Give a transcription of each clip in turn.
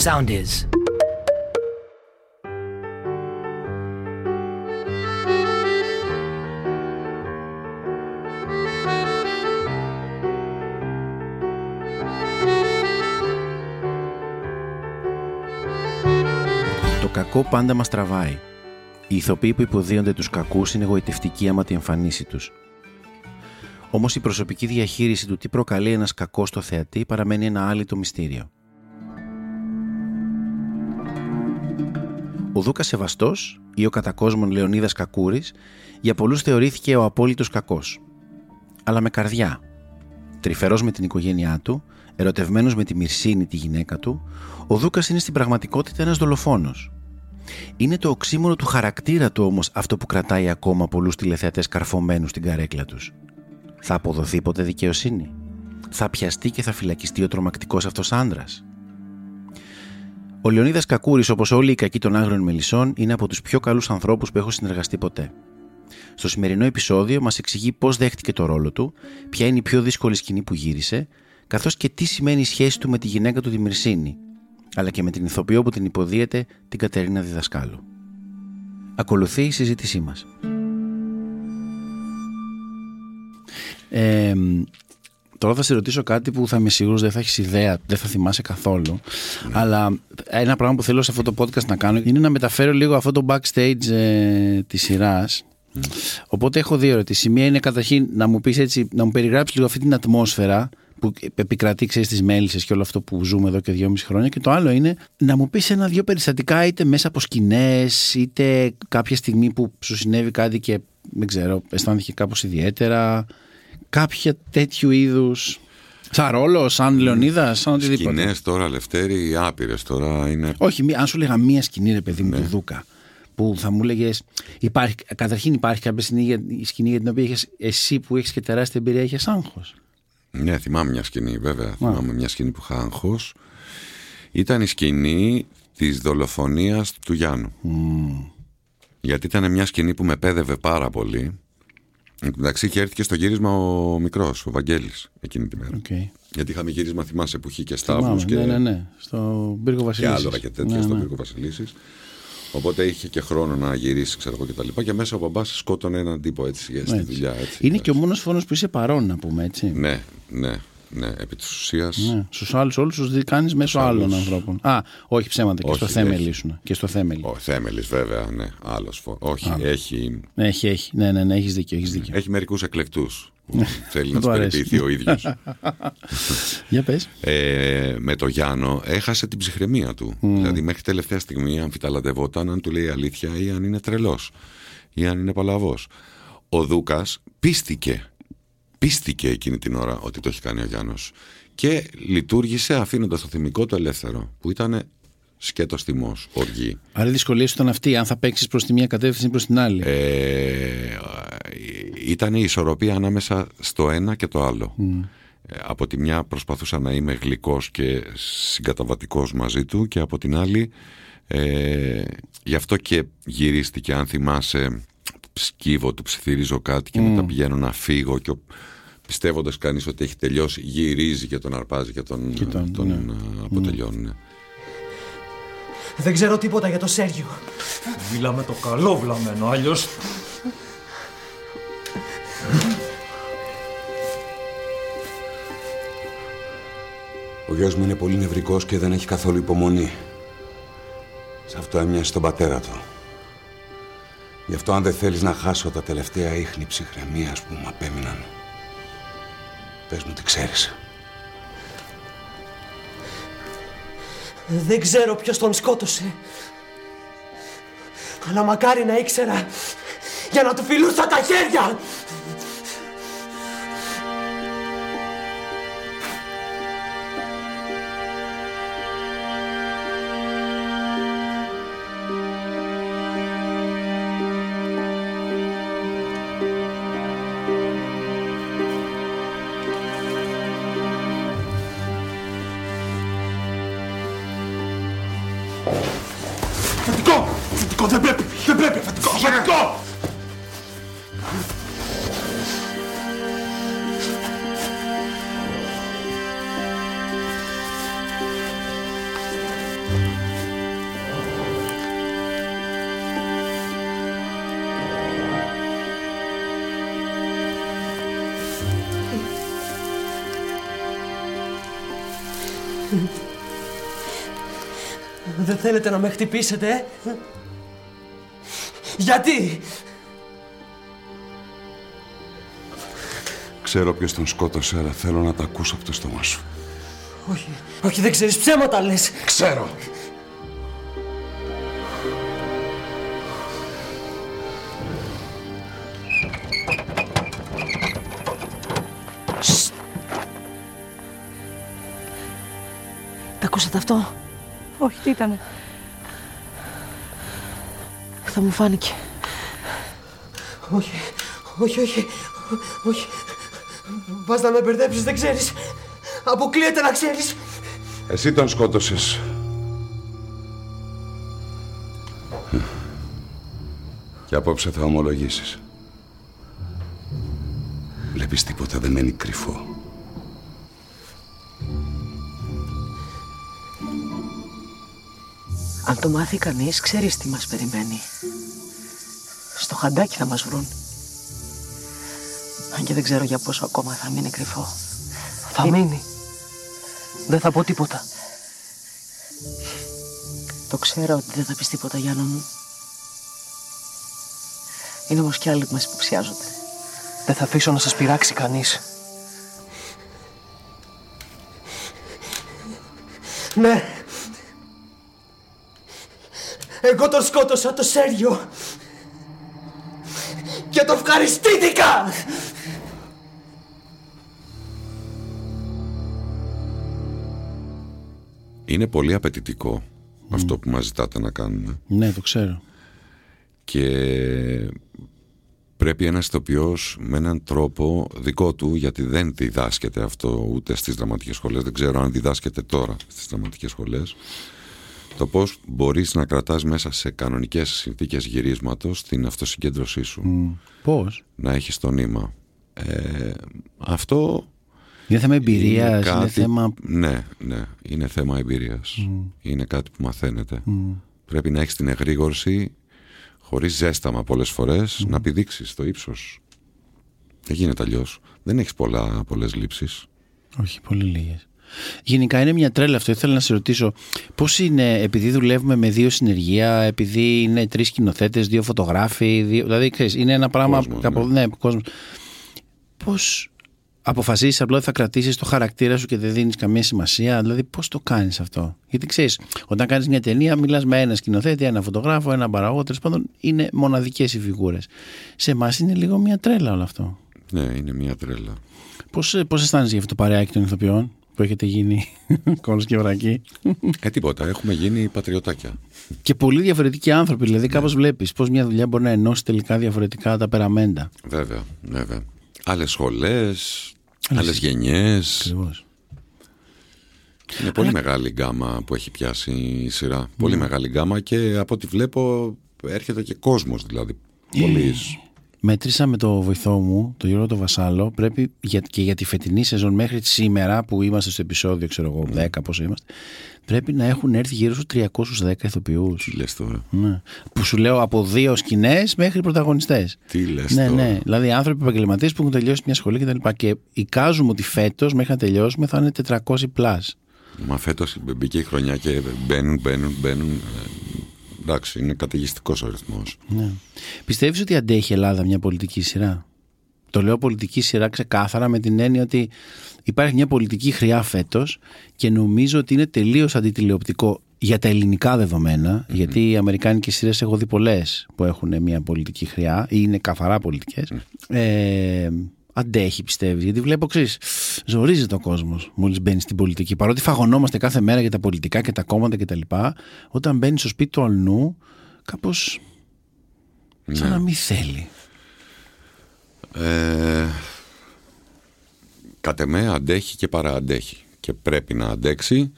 Soundis. Το κακό πάντα μας τραβάει. Οι ηθοποιοί που υποδίονται τους κακούς είναι γοητευτικοί άμα τη εμφανίσει τους. Όμως η προσωπική διαχείριση του τι προκαλεί ένας κακός στο θεατή παραμένει ένα άλυτο μυστήριο. Ο Δούκας Σεβαστός ή ο κατακόσμων Λεωνίδας Κακούρης για πολλούς θεωρήθηκε ο απόλυτος κακός. Αλλά με καρδιά. Τρυφερός με την οικογένειά του, ερωτευμένος με τη Μυρσίνη τη γυναίκα του, ο Δούκας είναι στην πραγματικότητα ένας δολοφόνος. Είναι το οξύμορο του χαρακτήρα του όμως αυτό που κρατάει ακόμα πολλούς τηλεθεατές καρφωμένους στην καρέκλα τους. Θα αποδοθεί ποτέ δικαιοσύνη? Θα πιαστεί και θα φυλακιστεί ο τρομακτικός αυτός άντρας? Ο Λεωνίδας Κακούρης, όπως όλοι οι κακοί των Άγριων Μελισσών, είναι από τους πιο καλούς ανθρώπους που έχω συνεργαστεί ποτέ. Στο σημερινό επεισόδιο μας εξηγεί πώς δέχτηκε το ρόλο του, ποια είναι η πιο δύσκολη σκηνή που γύρισε, καθώς και τι σημαίνει η σχέση του με τη γυναίκα του τη Μυρσίνη, αλλά και με την ηθοποιό που την υποδίεται, την Κατερίνα Διδασκάλου. Ακολουθεί η συζήτησή μας. Τώρα θα σε ρωτήσω κάτι που θα είμαι σίγουρος δεν θα έχεις ιδέα, δεν θα θυμάσαι καθόλου. Yeah. Αλλά ένα πράγμα που θέλω σε αυτό το podcast να κάνω είναι να μεταφέρω λίγο αυτό το backstage της σειράς. Mm. Οπότε έχω δύο ερωτήσεις. Η μία είναι καταρχήν να μου πεις έτσι, να μου περιγράψεις λίγο αυτή την ατμόσφαιρα που επικρατεί, ξέρεις, στις μέλισσες και όλο αυτό που ζούμε εδώ και 2,5 χρόνια. Και το άλλο είναι να μου πεις ένα-δυο περιστατικά, είτε μέσα από σκηνές, είτε κάποια στιγμή που σου συνέβη κάτι και δεν ξέρω, αισθάνθηκε κάπως ιδιαίτερα. Κάποια τέτοιου είδους. Σαν ρόλο, σαν Λεωνίδα, σαν οτιδήποτε. Σκηνές τώρα, Λευτέρη, άπειρες τώρα είναι. Όχι, αν σου λέγα μία σκηνή, ρε παιδί μου, του Δούκα, που θα μου λέγες. Καταρχήν, υπάρχει κάποια σκηνή για την οποία είχες, εσύ που έχεις και τεράστια εμπειρία, είχες άγχος? Ναι, θυμάμαι μια σκηνή, βέβαια. Θυμάμαι μια σκηνή που είχα άγχος. Ήταν η σκηνή της δολοφονίας του Γιάννου. Γιατί ήταν μια σκηνή που με πέδευε πάρα πολύ. Εντάξει, είχε έρθει και στο γύρισμα ο μικρός, ο Βαγγέλης, εκείνη τη μέρα. Okay. Γιατί είχαμε γύρισμα, θυμάσαι, που είχε και σταύρους και. Ναι, στο πύργο Βασιλίσσης. Και άλλορα και τέτοια, στον πύργο Βασιλίσσης. Οπότε είχε και χρόνο να γυρίσει, ξέρω εγώ κτλ. Και μέσα ο μπαμπάς σκότωνε έναν τύπο έτσι για στη δουλειά. Έτσι, είναι και ο μόνος φόνος που είσαι παρόν, να πούμε έτσι. Ναι, επί της ουσίας. Ναι. Στους άλλους όλους τους κάνεις μέσω άλλων ανθρώπων. Α, όχι ψέματα, και στο θέμελι σου. Και στο θέμελι. Ο θέμελις, βέβαια, ναι. Άλλος φόνος. Όχι, έχει. Ναι, έχεις δίκιο. Έχει μερικούς εκλεκτούς που θέλει να τους περιποιηθεί ο ίδιος. Για πες. Με το Γιάννο έχασε την ψυχραιμία του. Δηλαδή, μέχρι τελευταία στιγμή αμφιταλαντευόταν αν του λέει αλήθεια ή αν είναι τρελός ή αν είναι παλαβός. Ο Δούκας πίστηκε. Πίστηκε εκείνη την ώρα ότι το έχει κάνει ο Γιάννος και λειτουργήσε αφήνοντας το θυμικό του ελεύθερο, που ήταν σκέτος θυμός, οργή. Άρα οι δυσκολίες ήταν αυτή, αν θα παίξεις προς τη μία κατεύθυνση ή προς την άλλη. Ήταν η ισορροπία ανάμεσα στο ένα και το άλλο. Από τη μια προσπαθούσα να είμαι γλυκός και συγκαταβατικός μαζί του και από την άλλη γι' αυτό και γυρίστηκε, αν θυμάσαι, σκύβω, του ψιθυρίζω κάτι και μετά πηγαίνω να φύγω και πιστεύοντας κανείς ότι έχει τελειώσει γυρίζει και τον αρπάζει και τον αποτελειώνει. Δεν ξέρω τίποτα για το Σέργιο. Μιλάμε το καλό βλαμμένο, αλλιώς. Ο γιος μου είναι πολύ νευρικός και δεν έχει καθόλου υπομονή. Σε αυτό έμοιασε τον πατέρα του. Γι' αυτό αν δεν θέλεις να χάσω τα τελευταία ίχνη ψυχραιμίας που μου απέμειναν, πες μου τι ξέρεις. Δεν ξέρω ποιος τον σκότωσε, αλλά μακάρι να ήξερα για να του φιλούσα τα χέρια. Δεν θέλετε να με χτυπήσετε, ε? Γιατί? Ξέρω ποιος τον σκότωσε, αλλά θέλω να τα ακούσω από το στόμα σου. Όχι, όχι, δεν ξέρεις, ψέματα λες. Ξέρω. Τα ακούσατε αυτό? Όχι, τι ήτανε? Θα μου φάνηκε. Όχι, όχι, όχι, όχι. Πας να με μπερδέψεις, δεν ξέρεις. Αποκλείεται να ξέρεις. Εσύ τον σκότωσες. Και απόψε θα ομολογήσεις. Βλέπεις, τίποτα δεν μένει κρυφό. Αν το μάθει κανείς, ξέρεις τι μας περιμένει. Στο χαντάκι θα μας βρουν. Αν και δεν ξέρω για πόσο ακόμα θα μείνει κρυφό. Θα μείνει. Δεν θα πω τίποτα. Το ξέρω ότι δεν θα πεις τίποτα, Γιάννα μου. Είναι όμως κι άλλοι που μας υποψιάζονται. Δεν θα αφήσω να σας πειράξει κανείς. Ναι. Εγώ τον σκότωσα, το Σέργιο. Και τον ευχαριστήθηκα! Είναι πολύ απαιτητικό αυτό που μας ζητάτε να κάνουμε. Ναι, το ξέρω. Και πρέπει ένας ηθοποιός με έναν τρόπο δικό του, γιατί δεν διδάσκεται αυτό ούτε στις δραματικές σχολές, δεν ξέρω αν διδάσκεται τώρα στις δραματικές σχολές, το πώς μπορείς να κρατάς μέσα σε κανονικές συνθήκες γυρίσματος την αυτοσυγκέντρωσή σου. Πώς? Να έχεις το νήμα. Αυτό... Είναι θέμα εμπειρίας, είναι, κάτι... είναι θέμα... Ναι, ναι, είναι θέμα εμπειρίας. Είναι κάτι που μαθαίνεται. Πρέπει να έχεις την εγρήγορση, χωρίς ζέσταμα πολλές φορές, να πηδήξεις το ύψος. Δεν γίνεται αλλιώς. Δεν έχεις πολλές λήψεις. Όχι, πολύ λίγες. Γενικά είναι μια τρέλα αυτό. Ήθελα να σε ρωτήσω πώς είναι, επειδή δουλεύουμε με δύο συνεργεία, επειδή είναι 3 σκηνοθέτες, 2 φωτογράφοι, δηλαδή ξέρεις, είναι ένα πράγμα κόσμος, κάπου, ναι. Ναι, κόσμος. Πώς αποφασίζεις απλά ότι θα κρατήσεις το χαρακτήρα σου και δεν δίνεις καμία σημασία? Δηλαδή πώς το κάνεις αυτό? Γιατί ξέρεις, όταν κάνεις μια ταινία μιλάς με ένα σκηνοθέτη, ένα φωτογράφο, ένα παραγωγό, τέλος πάντων είναι μοναδικές οι φιγούρες. Σε εμάς είναι λίγο μια τρέλα όλο αυτό. Ναι, είναι μια τρέλα. Πώς αισθάνεσαι για αυτό το παρεάκι των ηθοποιών που έχετε γίνει κόλος και βρακή? Τίποτα, έχουμε γίνει πατριωτάκια. Και πολύ διαφορετικοί άνθρωποι, δηλαδή ναι. Κάπως βλέπεις πώς μια δουλειά μπορεί να ενώσει τελικά διαφορετικά τα περαμέντα. Βέβαια, βέβαια. Άλλες σχολές, άλλες γενιές. Ακριβώς. Είναι πολύ μεγάλη γκάμα που έχει πιάσει η σειρά. Πολύ μεγάλη γκάμα και από ό,τι βλέπω έρχεται και κόσμος δηλαδή. Πολύς. Μέτρησα με το βοηθό μου, τον Γιώργο Βασάλο, πρέπει και για τη φετινή σεζόν μέχρι σήμερα που είμαστε στο επεισόδιο, ξέρω εγώ, 10 πόσο είμαστε, πρέπει να έχουν έρθει γύρω στους 310 ηθοποιούς. Τι λες τώρα? Ναι. Που σου λέω από 2 σκηνές μέχρι πρωταγωνιστές. Τι λες τώρα? Ναι, ναι. Δηλαδή άνθρωποι επαγγελματίες που έχουν τελειώσει μια σχολή κτλ. Και εικάζουμε ότι φέτος μέχρι να τελειώσουμε θα είναι 400+. Μα φέτος μπήκε η χρονιά και μπαίνουν. Εντάξει, είναι καταιγιστικός ο αριθμός. Ναι. Πιστεύεις ότι αντέχει η Ελλάδα μια πολιτική σειρά? Το λέω πολιτική σειρά ξεκάθαρα με την έννοια ότι υπάρχει μια πολιτική χρειά φέτος και νομίζω ότι είναι τελείως αντιτηλεοπτικό για τα ελληνικά δεδομένα, γιατί οι αμερικάνικες σειρές έχω δει πολλές που έχουν μια πολιτική χρειά ή είναι καθαρά πολιτικές. Αντέχει, πιστεύεις? Γιατί βλέπω, ξέρεις, ζορίζεται ο κόσμος μόλις μπαίνει στην πολιτική. Παρότι φαγωνόμαστε κάθε μέρα για τα πολιτικά και τα κόμματα και τα λοιπά, όταν μπαίνει στο σπίτι του αλλού, κάπως σαν να μην θέλει. Κατ' εμέ αντέχει και παρααντέχει. Και πρέπει να αντέξει.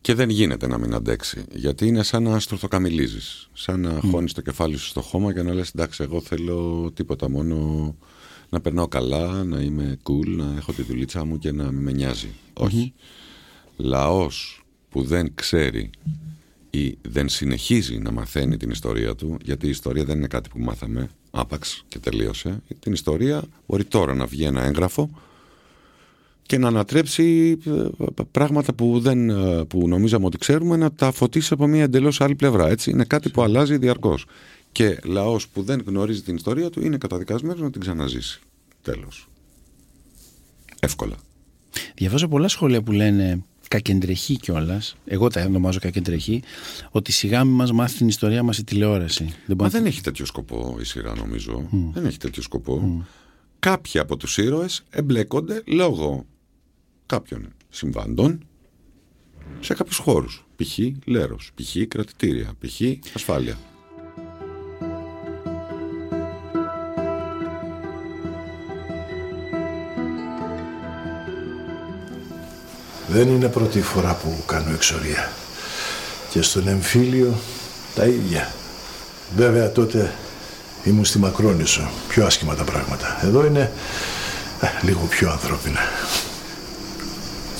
Και δεν γίνεται να μην αντέξει. Γιατί είναι σαν να στουρθοκαμιλίζεις. Σαν να χώνεις το κεφάλι σου στο χώμα και να λες εντάξει, εγώ θέλω τίποτα, μόνο να περνάω καλά, να είμαι cool, να έχω τη δουλίτσα μου και να μην με νοιάζει. Όχι. Λαός που δεν ξέρει ή δεν συνεχίζει να μαθαίνει την ιστορία του, γιατί η ιστορία δεν είναι κάτι που μάθαμε άπαξ και τελείωσε. Την ιστορία μπορεί τώρα να βγει ένα έγγραφο, και να ανατρέψει πράγματα που νομίζαμε ότι ξέρουμε, να τα φωτίσει από μια εντελώς άλλη πλευρά. Έτσι. Είναι κάτι που αλλάζει διαρκώς. Και λαός που δεν γνωρίζει την ιστορία του είναι καταδικασμένος να την ξαναζήσει. Τέλος. Εύκολα. Διαβάζω πολλά σχόλια που λένε κακεντρεχή κιόλας. Εγώ τα ονομάζω κακεντρεχή. Ότι σιγά μην μας μάθει την ιστορία μας η τηλεόραση. Δεν έχει τέτοιο σκοπό η σειρά, νομίζω. Δεν έχει τέτοιο σκοπό. Κάποιοι από τους ήρωες εμπλέκονται λόγω κάποιων συμβάντων σε κάποιους χώρους. Π.χ. Λέρος, π.χ. κρατητήρια, π.χ. ασφάλεια. Δεν είναι πρώτη φορά που κάνω εξορία. Και στον εμφύλιο τα ίδια. Βέβαια τότε ήμουν στη Μακρόνισσο. Πιο άσχημα τα πράγματα. Εδώ είναι λίγο πιο ανθρώπινα.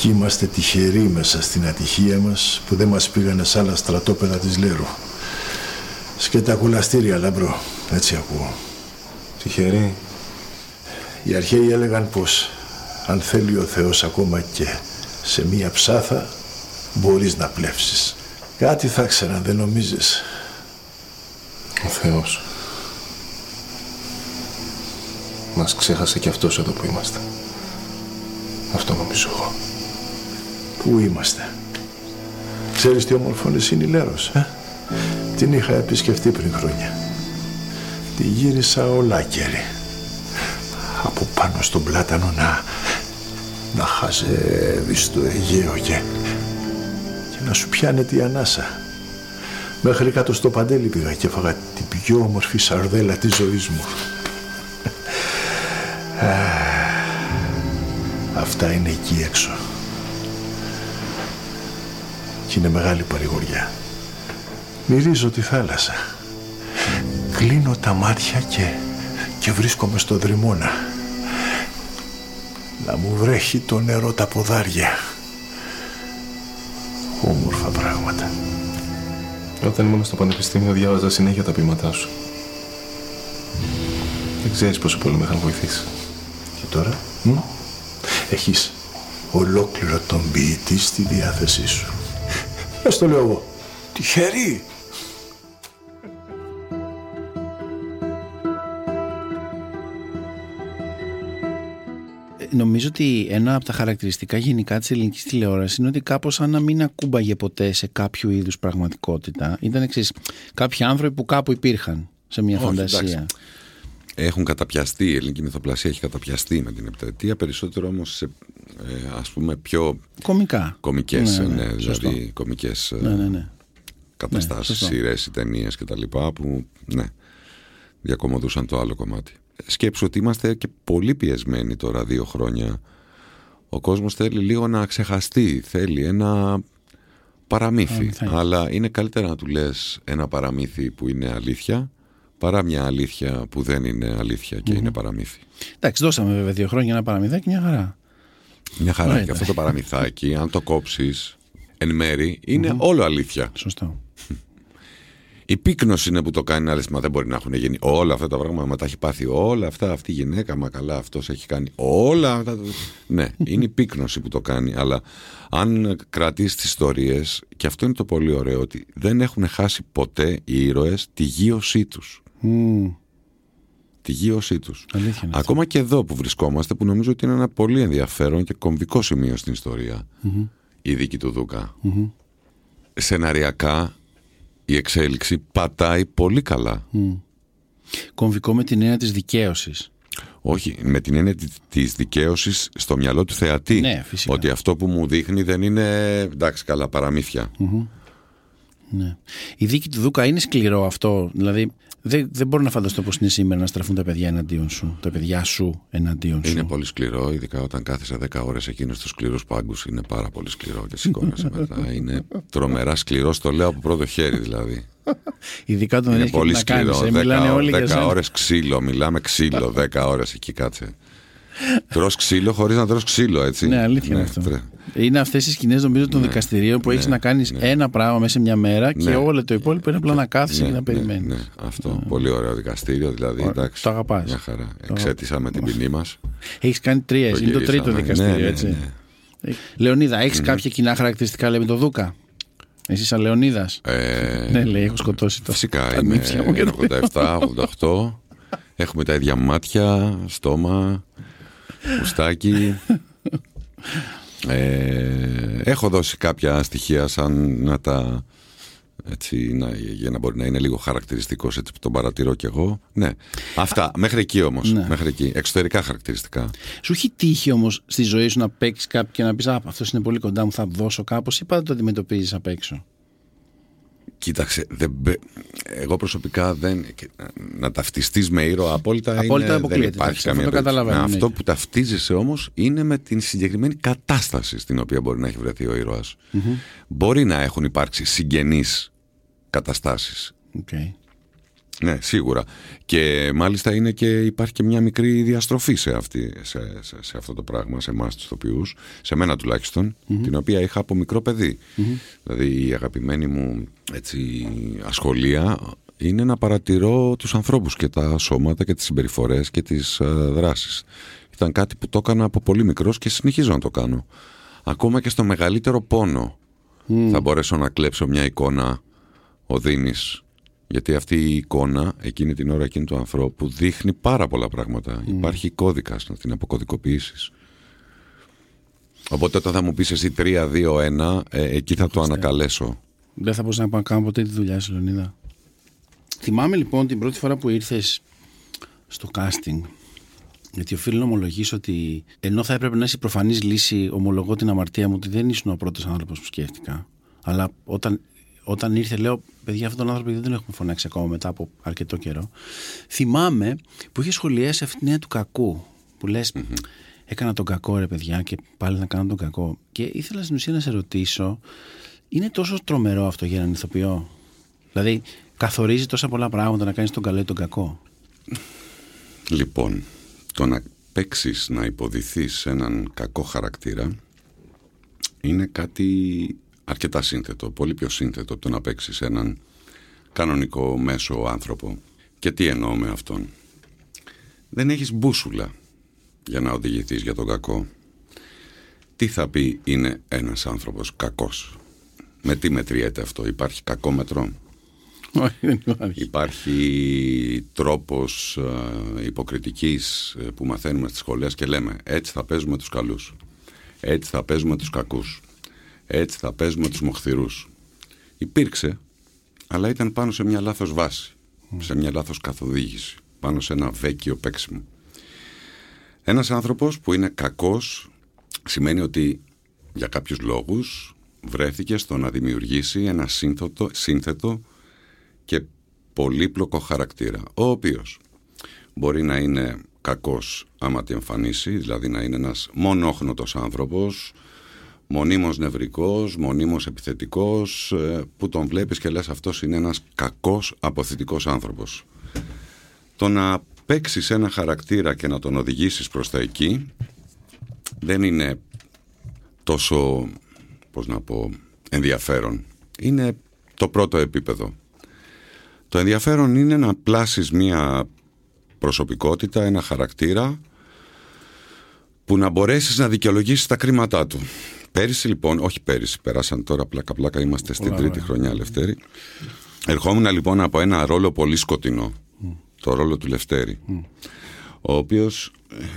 Και είμαστε τυχεροί μέσα στην ατυχία μας που δεν μας πήγανε σ' άλλα στρατόπεδα της Λέρου. Σκέτα κουλαστήρια, Λαμπρό. Έτσι ακούω. Τυχεροί. Οι αρχαίοι έλεγαν πως αν θέλει ο Θεός ακόμα και σε μία ψάθα μπορείς να πλεύσεις. Κάτι θα ξέρα, δεν νομίζεις. Ο Θεός. Μας ξέχασε κι αυτός εδώ που είμαστε. Αυτό νομίζω εγώ. Πού είμαστε? Ξέρεις τι ομορφώνες είναι η Λέρος, Την είχα επισκεφτεί πριν χρόνια. Τη γύρισα ολάκερη. Από πάνω στον Πλάτανο να χαζεύεις το Αιγαίο και να σου πιάνεται η ανάσα. Μέχρι κάτω στο παντέλι πήγα και έφαγα την πιο όμορφη σαρδέλα της ζωής μου. Αυτά είναι εκεί έξω. Και είναι μεγάλη παρηγοριά. Μυρίζω τη θάλασσα. Κλείνω τα μάτια και βρίσκομαι στο Δρυμώνα. Να μου βρέχει το νερό τα ποδάρια. Όμορφα πράγματα. Όταν ήμουν στο πανεπιστήμιο διάβαζα συνέχεια τα ποίηματά σου. Δεν ξέρεις πόσο πολύ με είχαν βοηθήσει. Και τώρα, έχεις ολόκληρο τον ποιητή στη διάθεσή σου. Ας το λέω εγώ. Τυχερή. Νομίζω ότι ένα από τα χαρακτηριστικά γενικά της ελληνικής τηλεόρασης είναι ότι κάπως σαν να μην ακούμπαγε ποτέ σε κάποιο είδους πραγματικότητα. Ήταν εξής, κάποιοι άνθρωποι που κάπου υπήρχαν σε μια φαντασία. Εντάξει. Έχουν καταπιαστεί, η ελληνική μυθοπλασία έχει καταπιαστεί με την επιτετία, περισσότερο όμως σε ας πούμε πιο κομικές δηλαδή κομικές καταστάσεις, σειρές, ταινίες κτλ. Που διακομωδούσαν το άλλο κομμάτι. Σκέψου ότι είμαστε και πολύ πιεσμένοι τώρα 2 χρόνια. Ο κόσμος θέλει λίγο να ξεχαστεί, θέλει ένα παραμύθι. Αλλά είναι καλύτερα να του λες ένα παραμύθι που είναι αλήθεια παρά μια αλήθεια που δεν είναι αλήθεια και είναι παραμύθι. Εντάξει, δώσαμε βέβαια 2 χρόνια ένα παραμυθάκι, μια χαρά. Μια χαρά. Ωραία, και αυτό το παραμυθάκι, αν το κόψεις εν μέρη, είναι όλο αλήθεια. Σωστό. Η πύκνωση είναι που το κάνει, άλλες μα δεν μπορεί να έχουν γίνει όλα αυτά τα πράγματα, μα τα έχει πάθει όλα αυτά, αυτή η γυναίκα, μα καλά αυτός έχει κάνει όλα αυτά. Ναι, είναι η πύκνωση που το κάνει, αλλά αν κρατείς τις ιστορίες, και αυτό είναι το πολύ ωραίο, ότι δεν έχουν χάσει ποτέ οι ήρωες τη γείωσή τους. Τη γείωσή τους. Ακόμα και εδώ που βρισκόμαστε, που νομίζω ότι είναι ένα πολύ ενδιαφέρον και κομβικό σημείο στην ιστορία, η δίκη του Δούκα. Σεναριακά, η εξέλιξη πατάει πολύ καλά. Κομβικό με την έννοια της δικαίωσης. Όχι, με την έννοια της δικαίωσης στο μυαλό του θεατή. Ναι, φυσικά. Ότι αυτό που μου δείχνει δεν είναι, εντάξει, καλά παραμύθια. Ναι. Η δίκη του Δούκα είναι σκληρό αυτό. Δηλαδή δεν μπορώ να φανταστώ πως είναι σήμερα να στραφούν τα παιδιά εναντίον σου. Τα παιδιά σου εναντίον σου. Είναι πολύ σκληρό, ειδικά όταν κάθεσαι 10 ώρες εκείνους στους σκληρούς πάγκους. Είναι πάρα πολύ σκληρό και σηκώνεσαι μετά. Είναι τρομερά σκληρό, το λέω από πρώτο χέρι δηλαδή. Ειδικά τον είναι πολύ σκληρό. 10 ώρες ξύλο, μιλάμε ξύλο 10 ώρες εκεί, κάτσε. Τρως ξύλο χωρίς να τρως ξύλο, έτσι. Ναι, αλήθεια είναι αυτό. Είναι αυτές οι σκηνές, νομίζω, των δικαστηρίων που έχεις να κάνεις ένα πράγμα μέσα σε μια μέρα και όλο το υπόλοιπο είναι απλά να κάθεσαι και να περιμένεις. Ναι, αυτό. Πολύ ωραίο δικαστήριο, δηλαδή. Το αγαπάς. Μια χαρά. Εξέτησαμε την ποινή μας. Έχεις κάνει τρία, είναι το τρίτο δικαστήριο, έτσι. Λεωνίδα, έχεις κάποια κοινά χαρακτηριστικά με τον Δούκα? Εσύ σαν Λεωνίδας. Ναι, λέει, έχω σκοτώσει το. Φυσικά είμαι 87, 88. Έχουμε τα ίδια μάτια, στόμα, μουστάκι. Έχω δώσει κάποια στοιχεία σαν να τα, έτσι, για να μπορεί να είναι λίγο χαρακτηριστικός, έτσι που τον παρατηρώ κι εγώ. Ναι. Αυτά, μέχρι εκεί όμως. Ναι. Μέχρι εκεί. Εξωτερικά χαρακτηριστικά. Σου έχει τύχει όμως στη ζωή σου να παίξεις κάποιον και να πεις αυτός είναι πολύ κοντά μου, θα δώσω κάπως, ή πάντα το αντιμετωπίζεις απ' έξω? Κοίταξε, εγώ προσωπικά δεν... να ταυτιστείς με ήρωα απόλυτα, δεν υπάρχει καμία περίπτωση. Αυτό που ταυτίζεσαι όμως είναι με την συγκεκριμένη κατάσταση στην οποία μπορεί να έχει βρεθεί ο ήρωας. Mm-hmm. Μπορεί να έχουν υπάρξει συγγενείς καταστάσεις. Okay. Ναι, σίγουρα. Και μάλιστα είναι και, υπάρχει και μια μικρή διαστροφή σε αυτό το πράγμα, σε εμάς τους ηθοποιούς, σε μένα τουλάχιστον, mm-hmm. την οποία είχα από μικρό παιδί. Mm-hmm. Δηλαδή η αγαπημένη μου, έτσι, ασχολία είναι να παρατηρώ τους ανθρώπους και τα σώματα και τις συμπεριφορές και τις δράσεις. Ήταν κάτι που το έκανα από πολύ μικρός και συνεχίζω να το κάνω. Ακόμα και στο μεγαλύτερο πόνο θα μπορέσω να κλέψω μια εικόνα Οδύνης. Γιατί αυτή η εικόνα, εκείνη την ώρα, εκείνη του ανθρώπου, δείχνει πάρα πολλά πράγματα. Υπάρχει κώδικας να την αποκωδικοποιήσεις. Οπότε όταν θα μου πεις εσύ 3, 2, 1, εκεί θα το ανακαλέσω. Δεν θα μπορούσα να κάνω ποτέ τη δουλειά σου, Λεωνίδα. Θυμάμαι λοιπόν την πρώτη φορά που ήρθες στο casting. Γιατί οφείλω να ομολογήσω ότι ενώ θα έπρεπε να είσαι προφανής λύση, ομολογώ την αμαρτία μου ότι δεν ήσουν ο πρώτος άνθρωπος που σκέφτηκα. Αλλά όταν ήρθε, λέω, παιδιά, αυτόν τον άνθρωπο δεν τον έχουμε φωνάξει ακόμα μετά από αρκετό καιρό. Θυμάμαι που είχε σχολιάσει αυτή την ιδέα του κακού. Που λες, έκανα τον κακό, ρε παιδιά, και πάλι θα κάνω τον κακό. Και ήθελα στην ουσία να σε ρωτήσω, είναι τόσο τρομερό αυτό για έναν ηθοποιό? Δηλαδή, καθορίζει τόσα πολλά πράγματα να κάνεις τον καλό ή τον κακό. Λοιπόν, το να παίξεις, να υποδηθείς έναν κακό χαρακτήρα είναι κάτι αρκετά σύνθετο, πολύ πιο σύνθετο από το να παίξεις έναν κανονικό μέσο άνθρωπο. Και τι εννοώ με αυτόν? Δεν έχεις μπούσουλα για να οδηγηθείς για τον κακό. Τι θα πει είναι ένας άνθρωπος κακός? Με τι μετριέται αυτό? Υπάρχει κακό μετρό? Υπάρχει τρόπος υποκριτικής που μαθαίνουμε στις σχολές και λέμε έτσι θα παίζουμε τους καλούς, έτσι θα παίζουμε τους κακούς, έτσι θα παίζουμε τους μοχθηρούς. Υπήρξε, αλλά ήταν πάνω σε μια λάθος βάση, σε μια λάθος καθοδήγηση, πάνω σε ένα βέκιο παίξιμο. Ένας άνθρωπος που είναι κακός σημαίνει ότι για κάποιους λόγους βρέθηκε στο να δημιουργήσει ένα σύνθετο και πολύπλοκο χαρακτήρα, ο οποίος μπορεί να είναι κακός άμα τη εμφανίσει, δηλαδή να είναι ένας μονόχνοτος άνθρωπος, μονίμως νευρικός, μονίμως επιθετικός, που τον βλέπεις και λες αυτός είναι ένας κακός αποθητικός άνθρωπος. Το να παίξεις ένα χαρακτήρα και να τον οδηγήσεις προς τα εκεί δεν είναι τόσο, πώς να πω, ενδιαφέρον. Είναι το πρώτο επίπεδο. Το ενδιαφέρον είναι να πλάσεις μια προσωπικότητα, ένα χαρακτήρα που να μπορέσεις να δικαιολογήσεις τα κρίματά του. Πέρυσι λοιπόν, όχι πέρυσι, περάσαν τώρα πλάκα-πλάκα, είμαστε στην τρίτη χρονιά, Λευτέρη. Ερχόμουν λοιπόν από ένα ρόλο πολύ σκοτεινό, το ρόλο του Λευτέρη, ο οποίος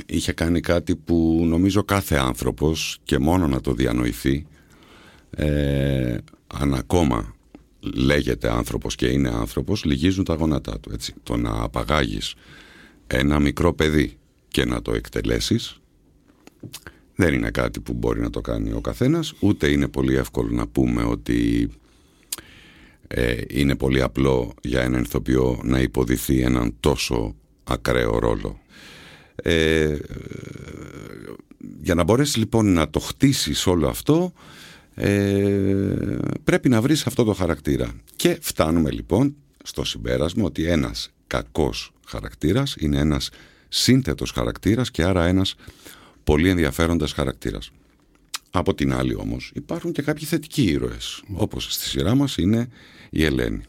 είχε κάνει κάτι που νομίζω κάθε άνθρωπος, και μόνο να το διανοηθεί, αν ακόμα λέγεται άνθρωπος και είναι άνθρωπος, λυγίζουν τα γόνατά του, έτσι. Το να απαγάγεις ένα μικρό παιδί και να το εκτελέσεις δεν είναι κάτι που μπορεί να το κάνει ο καθένας, ούτε είναι πολύ εύκολο να πούμε ότι είναι πολύ απλό για έναν ηθοποιό να υποδηθεί έναν τόσο ακραίο ρόλο. Για να μπορέσεις λοιπόν να το χτίσεις όλο αυτό, πρέπει να βρεις αυτό το χαρακτήρα. Και φτάνουμε λοιπόν στο συμπέρασμα ότι ένας κακός χαρακτήρας είναι ένας σύνθετος χαρακτήρας και άρα ένας πολύ ενδιαφέροντας χαρακτήρας. Από την άλλη όμως υπάρχουν και κάποιοι θετικοί ήρωες, όπως στη σειρά μας είναι η Ελένη.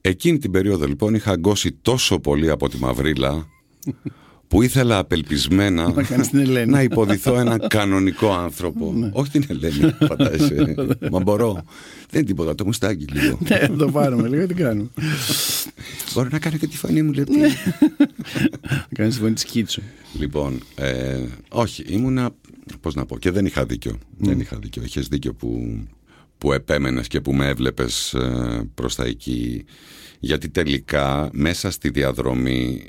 Εκείνη την περίοδο λοιπόν είχα αγκώσει τόσο πολύ από τη μαυρίλα που ήθελα απελπισμένα να υποδηθώ έναν κανονικό άνθρωπο. Ναι. Όχι την Ελένη, φαντάζεσαι. Μα μπορώ. Δεν είναι τίποτα, το μουστάκι λίγο. Ναι, το πάρουμε λίγο, τι κάνουμε. Μπορώ να κάνω και τη φωνή μου λεπτή. Να κάνεις τη φωνή της Κίτσου. Λοιπόν, όχι, ήμουνα, πώς να πω, και δεν είχα δίκιο. Δεν είχα δίκιο. Είχες δίκιο που επέμενες και που με έβλεπες προς τα εκεί. Γιατί τελικά μέσα στη διαδρομή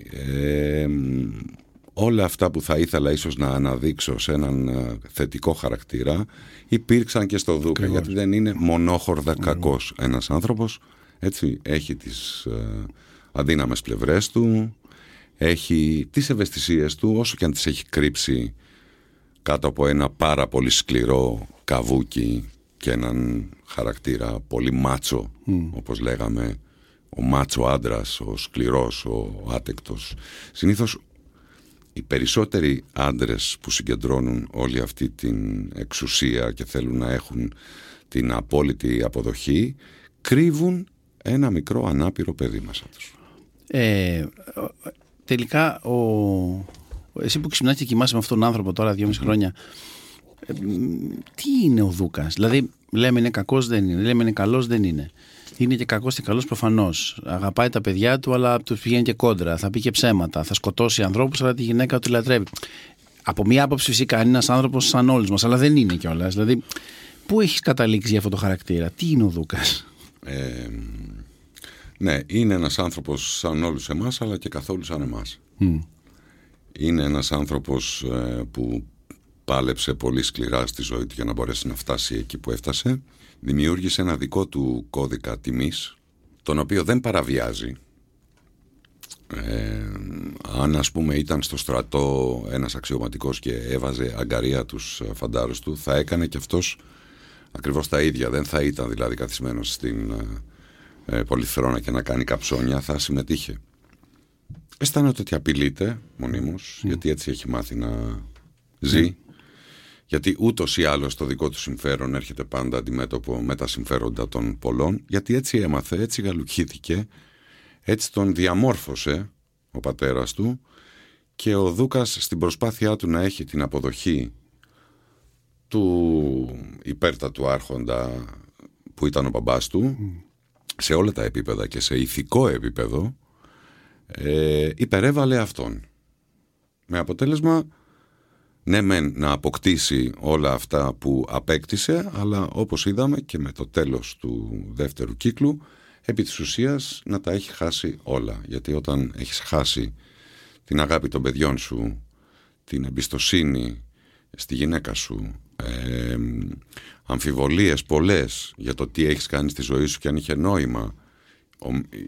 όλα αυτά που θα ήθελα ίσως να αναδείξω σε έναν θετικό χαρακτήρα υπήρξαν και στο Δούκα. Ακριβώς. Γιατί δεν είναι μονόχορδα κακός ένας άνθρωπος. Έτσι, έχει τις αδύναμες πλευρές του, έχει τις ευαισθησίες του, όσο και αν τις έχει κρύψει κάτω από ένα πάρα πολύ σκληρό καβούκι και έναν χαρακτήρα πολύ μάτσο, όπως λέγαμε. Ο μάτσο άντρας, ο σκληρός, ο άτεκτος. Συνήθως οι περισσότεροι άντρες που συγκεντρώνουν όλη αυτή την εξουσία και θέλουν να έχουν την απόλυτη αποδοχή, κρύβουν ένα μικρό ανάπηρο παιδί μέσα τους. Τελικά, εσύ που ξυπνάς και κοιμάσαι με αυτόν τον άνθρωπο τώρα 2,5 χρόνια, τι είναι ο Δούκας? Δηλαδή, λέμε είναι κακός, δεν είναι. Λέμε είναι καλός, δεν είναι. Είναι και κακός και καλός προφανώς. Αγαπάει τα παιδιά του, αλλά του πηγαίνει και κόντρα. Θα πει και ψέματα. Θα σκοτώσει ανθρώπους, αλλά τη γυναίκα του τη λατρεύει. Από μία άποψη, φυσικά είναι ένας άνθρωπος σαν όλους μας, αλλά δεν είναι κιόλας. Δηλαδή, πού έχεις καταλήξει για αυτό το χαρακτήρα? Τι είναι ο Δούκας? Ναι, είναι ένας άνθρωπος σαν όλους εμάς, αλλά και καθόλου σαν εμάς. Είναι ένας άνθρωπος που πάλεψε πολύ σκληρά στη ζωή του για να μπορέσει να φτάσει εκεί που έφτασε. Δημιούργησε ένα δικό του κώδικα τιμής, τον οποίο δεν παραβιάζει. Αν ας πούμε ήταν στο στρατό ένας αξιωματικός και έβαζε αγκαρία τους φαντάρους του, θα έκανε και αυτός ακριβώς τα ίδια. Δεν θα ήταν δηλαδή καθισμένος στην πολυθρόνα και να κάνει καψόνια, θα συμμετείχε. Αισθάνεται ότι απειλείται μονίμως, γιατί έτσι έχει μάθει να ζει. Γιατί ούτως ή άλλως το δικό του συμφέρον έρχεται πάντα αντιμέτωπο με τα συμφέροντα των πολλών, γιατί έτσι έμαθε, έτσι γαλουχήθηκε, έτσι τον διαμόρφωσε ο πατέρας του, και ο Δούκας στην προσπάθειά του να έχει την αποδοχή του υπέρτατου άρχοντα που ήταν ο μπαμπάς του, σε όλα τα επίπεδα και σε ηθικό επίπεδο, υπερέβαλε αυτόν. Με αποτέλεσμα, ναι μεν να αποκτήσει όλα αυτά που απέκτησε, αλλά όπως είδαμε και με το τέλος του δεύτερου κύκλου, επί της ουσίας να τα έχει χάσει όλα. Γιατί όταν έχεις χάσει την αγάπη των παιδιών σου, την εμπιστοσύνη στη γυναίκα σου, αμφιβολίες πολλές για το τι έχεις κάνει στη ζωή σου και αν είχε νόημα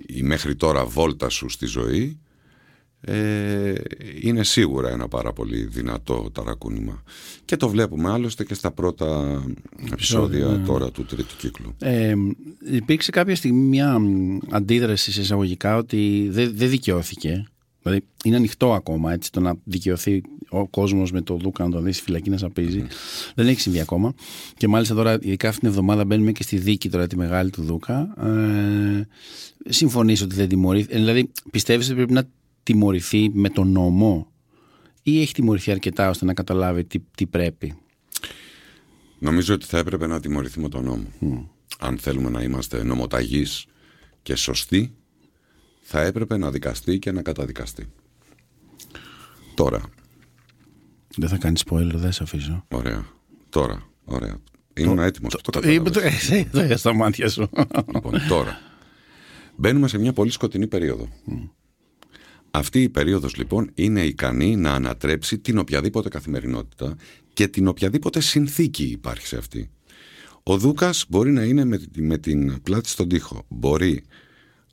η μέχρι τώρα βόλτα σου στη ζωή, είναι σίγουρα ένα πάρα πολύ δυνατό ταρακούνημα. Και το βλέπουμε άλλωστε και στα πρώτα επεισόδια τώρα του τρίτου κύκλου. Υπήρξε κάποια στιγμή μια αντίδραση σε εισαγωγικά ότι δεν δικαιώθηκε. Δηλαδή είναι ανοιχτό ακόμα, έτσι, το να δικαιωθεί ο κόσμος με το Δούκα, να τον δει στη φυλακή να σαπίζει. Δεν έχει συμβεί ακόμα. Και μάλιστα τώρα, ειδικά αυτή την εβδομάδα, μπαίνουμε και στη δίκη τώρα τη μεγάλη του Δούκα. Συμφωνείς ότι δεν τιμωρήθηκε? Δηλαδή πιστεύεις ότι πρέπει να τιμωρηθεί με τον νόμο ή έχει τιμωρηθεί αρκετά ώστε να καταλάβει τι πρέπει? Νομίζω ότι θα έπρεπε να τιμωρηθεί με τον νόμο. Αν θέλουμε να είμαστε νομοταγείς και σωστοί, θα έπρεπε να δικαστεί και να καταδικαστεί. Τώρα. Δεν θα κάνεις spoiler, δεν σε αφήσω. Ωραία. Τώρα. Ωραία. Ήμουν έτοιμος. Το στα μάτια σου. Λοιπόν, τώρα. Μπαίνουμε σε μια πολύ σκοτεινή περίοδο. Αυτή η περίοδος λοιπόν είναι ικανή να ανατρέψει την οποιαδήποτε καθημερινότητα και την οποιαδήποτε συνθήκη υπάρχει σε αυτή. Ο Δούκας μπορεί να είναι με την πλάτη στον τοίχο. Μπορεί,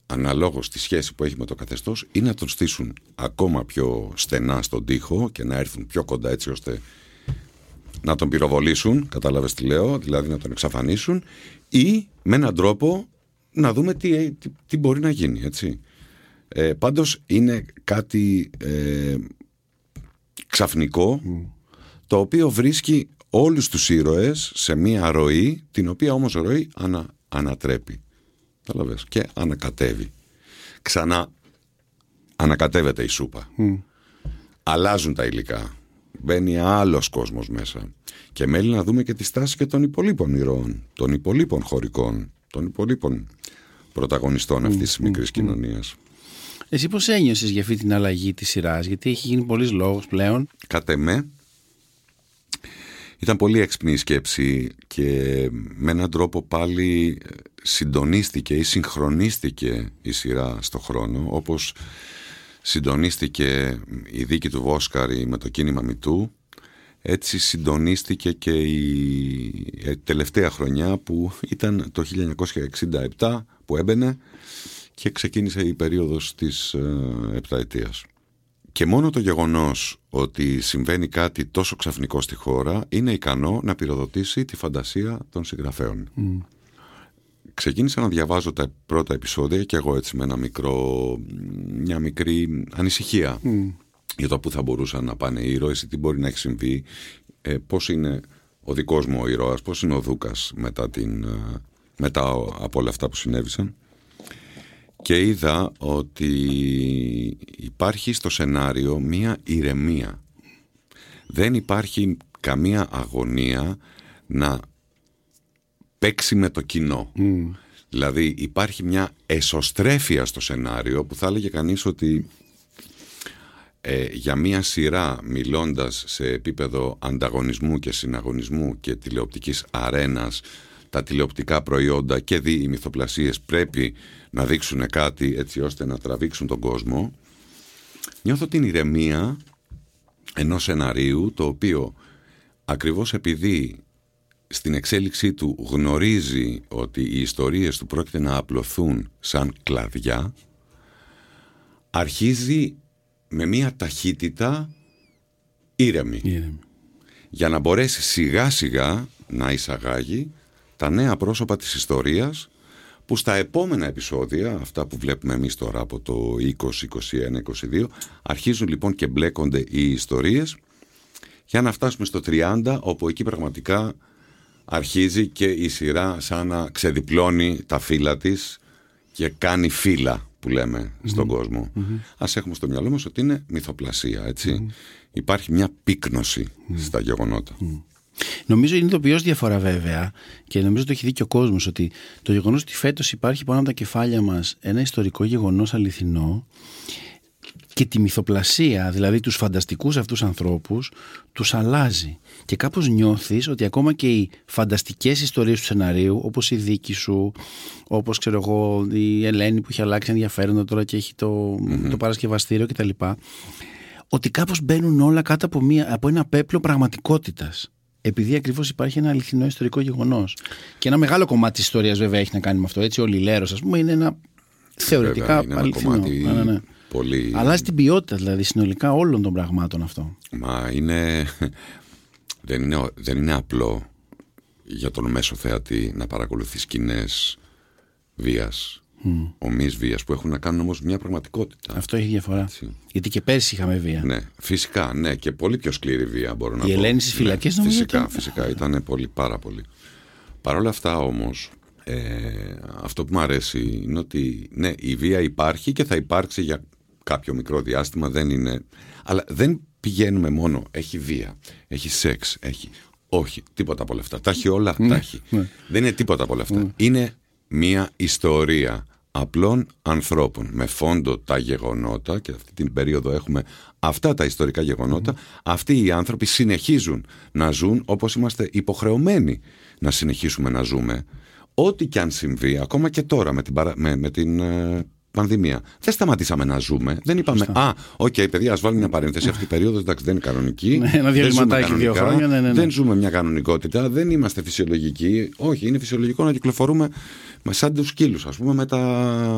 αναλόγως τη σχέση που έχει με το καθεστώς, ή να τον στήσουν ακόμα πιο στενά στον τοίχο και να έρθουν πιο κοντά έτσι ώστε να τον πυροβολήσουν, κατάλαβες τι λέω, δηλαδή να τον εξαφανίσουν, ή με έναν τρόπο να δούμε τι μπορεί να γίνει, έτσι. Πάντως είναι κάτι ξαφνικό, το οποίο βρίσκει όλους τους ήρωες σε μία ροή, την οποία όμως ροή ανατρέπει. Καταλαβες, και ανακατεύει. Ξανά ανακατεύεται η σούπα. Αλλάζουν τα υλικά. Μπαίνει άλλος κόσμος μέσα. Και μέλει να δούμε και τη στάση και των υπολείπων ηρώων, των υπολείπων χωρικών, των υπολείπων πρωταγωνιστών αυτής της μικρής κοινωνίας. Εσύ πώς ένιωσες για αυτή την αλλαγή της σειράς, γιατί έχει γίνει πολλής λόγος πλέον? Κατ' εμέ, ήταν πολύ έξυπνη η σκέψη και με έναν τρόπο πάλι συντονίστηκε ή συγχρονίστηκε η σειρά στο χρόνο, όπως συντονίστηκε η δίκη του Βόσκαρη με το κίνημα Μητού, έτσι συντονίστηκε και η τελευταία χρονιά που ήταν το 1967 που έμπαινε και ξεκίνησε η περίοδος της επταετίας. Και μόνο το γεγονός ότι συμβαίνει κάτι τόσο ξαφνικό στη χώρα είναι ικανό να πυροδοτήσει τη φαντασία των συγγραφέων. Ξεκίνησα να διαβάζω τα πρώτα επεισόδια και εγώ έτσι με μια μικρή ανησυχία για το πού θα μπορούσαν να πάνε οι ήρωες, τι μπορεί να έχει συμβεί, πώς είναι ο δικός μου ο ήρωας, πώς είναι ο Δούκας μετά από όλα αυτά που συνέβησαν. Και είδα ότι υπάρχει στο σενάριο μία ηρεμία. Δεν υπάρχει καμία αγωνία να παίξει με το κοινό. Δηλαδή υπάρχει μια εσωστρέφεια στο σενάριο που θα έλεγε κανείς ότι για μια σειρά μιλώντας σε επίπεδο ανταγωνισμού και συναγωνισμού και τηλεοπτικής αρένας, τα τηλεοπτικά προϊόντα και οι μυθοπλασίες πρέπει να δείξουν κάτι έτσι ώστε να τραβήξουν τον κόσμο. Νιώθω την ηρεμία ενός σεναρίου το οποίο ακριβώς επειδή στην εξέλιξή του γνωρίζει ότι οι ιστορίες του πρόκειται να απλωθούν σαν κλαδιά, αρχίζει με μια ταχύτητα ήρεμη, για να μπορέσει σιγά σιγά να εισαγάγει τα νέα πρόσωπα της ιστορίας που στα επόμενα επεισόδια, αυτά που βλέπουμε εμείς τώρα από το 20, 21, 22, αρχίζουν λοιπόν και μπλέκονται οι ιστορίες για να φτάσουμε στο 30, όπου εκεί πραγματικά αρχίζει και η σειρά σαν να ξεδιπλώνει τα φύλλα της και κάνει φύλλα που λέμε στον κόσμο. Ας έχουμε στο μυαλό μας ότι είναι μυθοπλασία, έτσι. Υπάρχει μια πύκνωση στα γεγονότα. Νομίζω είναι ειδοποιώς διαφορά βέβαια και νομίζω το έχει δει και ο κόσμος ότι το γεγονός ότι φέτος υπάρχει πάνω από τα κεφάλια μας ένα ιστορικό γεγονός αληθινό και τη μυθοπλασία, δηλαδή τους φανταστικούς αυτούς ανθρώπους, τους αλλάζει. Και κάπως νιώθεις ότι ακόμα και οι φανταστικές ιστορίες του σεναρίου, όπως η δίκη σου, όπως ξέρω εγώ η Ελένη που έχει αλλάξει ενδιαφέροντα τώρα και έχει το παρασκευαστήριο κτλ. Ότι κάπως μπαίνουν όλα κάτω από ένα πέπλο πραγματικότητας. Επειδή ακριβώς υπάρχει ένα αληθινό ιστορικό γεγονός. Και ένα μεγάλο κομμάτι της ιστορίας βέβαια έχει να κάνει με αυτό. Έτσι, όλη η Λέρος, ας πούμε, είναι ένα θεωρητικά είναι αληθινό. Ένα κομμάτι πολύ... Αλλάζει την ποιότητα δηλαδή συνολικά όλων των πραγμάτων αυτό. Μα είναι... Δεν είναι απλό για τον μέσο θεατή να παρακολουθεί σκηνές βίας, ομοίης βίας, που έχουν να κάνουν όμως μια πραγματικότητα. Αυτό έχει διαφορά. Έτσι. Γιατί και πέρσι είχαμε βία. Ναι, φυσικά, ναι, και πολύ πιο σκληρή βία μπορώ να πω. Η Ελένη στις φυλακές, ναι, νομίζω. Φυσικά, ήταν πολύ, πάρα πολύ. Παρ' όλα αυτά όμως, αυτό που μου αρέσει είναι ότι ναι, η βία υπάρχει και θα υπάρξει για κάποιο μικρό διάστημα, δεν είναι. Αλλά δεν πηγαίνουμε μόνο. Έχει βία, έχει σεξ, έχει. Όχι, τίποτα από όλα αυτά. Τα έχει όλα, τα έχει. Δεν είναι τίποτα από όλα αυτά. Είναι μια ιστορία απλών ανθρώπων με φόντο τα γεγονότα, και αυτή την περίοδο έχουμε αυτά τα ιστορικά γεγονότα. Αυτοί οι άνθρωποι συνεχίζουν να ζουν όπως είμαστε υποχρεωμένοι να συνεχίσουμε να ζούμε. Ό,τι και αν συμβεί, ακόμα και τώρα με την πανδημία. Δεν σταματήσαμε να ζούμε. Δεν είπαμε, παιδιά, ας βάλουμε μια παρένθεση. Αυτή η περίοδος δεν είναι κανονική. Ένα διαλυματάκι 2 χρόνια. Ναι. Δεν ζούμε μια κανονικότητα. Δεν είμαστε φυσιολογικοί. Όχι, είναι φυσιολογικό να κυκλοφορούμε σαν τους σκύλους, ας πούμε,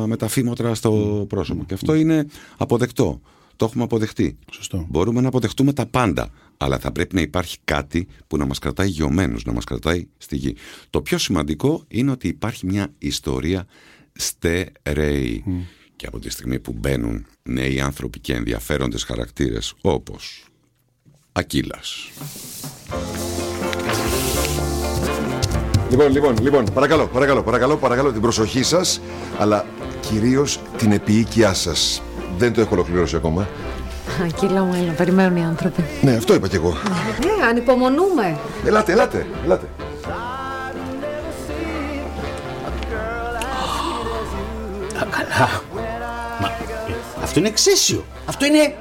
με τα φήμωτρα στο πρόσωπο. Και αυτό είναι αποδεκτό. Το έχουμε αποδεχτεί. Σωστό. Μπορούμε να αποδεχτούμε τα πάντα. Αλλά θα πρέπει να υπάρχει κάτι που να μας κρατάει γιωμένους, να μας κρατάει στη γη. Το πιο σημαντικό είναι ότι υπάρχει μια ιστορία στερεή. Και από τη στιγμή που μπαίνουν νέοι άνθρωποι και ενδιαφέροντες χαρακτήρες, όπως Ακύλας. Λοιπόν, παρακαλώ την προσοχή σας, αλλά κυρίως την επιοίκειά σας. Δεν το έχω ολοκληρώσει ακόμα. Ακύλα μου, έλα, περιμένουν οι άνθρωποι. Ναι, αυτό είπα κι εγώ. Ναι, ανυπομονούμε. Ελάτε. Καλά. Μα αυτό είναι εξαίσιο. Αυτό είναι...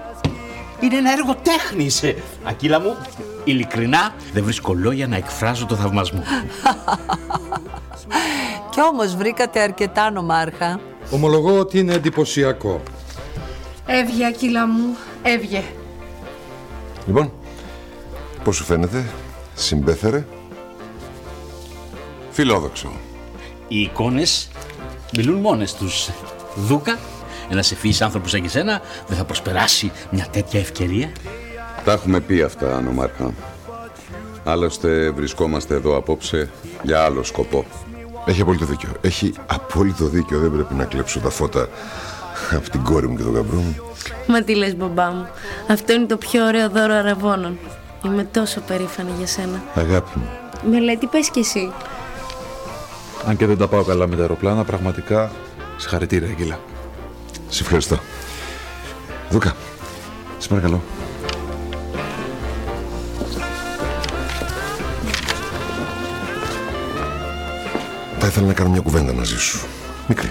είναι ένα έργο τέχνης. Ακύλα μου, ειλικρινά, δεν βρίσκω λόγια να εκφράζω το θαυμασμό. Κι όμως βρήκατε αρκετά, νομάρχα. Ομολογώ ότι είναι εντυπωσιακό. Έβγε, Ακύλα μου, έβγε. Λοιπόν, πώς σου φαίνεται, συμπέθερε? Φιλόδοξο. Οι εικόνες μιλούν μόνες τους. Δούκα, ένας ευφύης άνθρωπος σαν και σένα δεν θα προσπεράσει μια τέτοια ευκαιρία. Τα έχουμε πει αυτά, νομάρχα. Άλλωστε βρισκόμαστε εδώ απόψε για άλλο σκοπό. Έχει απόλυτο δίκιο. Δεν πρέπει να κλέψω τα φώτα από την κόρη μου και τον γαμπρό μου. Μα τι λες, μπαμπά μου, αυτό είναι το πιο ωραίο δώρο αραβώνων. Είμαι τόσο περήφανη για σένα, αγάπη μου. Μελέτη, πες κι εσύ. Αν και δεν τα πάω καλά με τα αεροπλάνα, πραγματικά συγχαρητήρια, Αγγίλα. Σε ευχαριστώ. Δούκα, σε παρακαλώ. Θα ήθελα να κάνω μια κουβέντα μαζί σου, μικρή.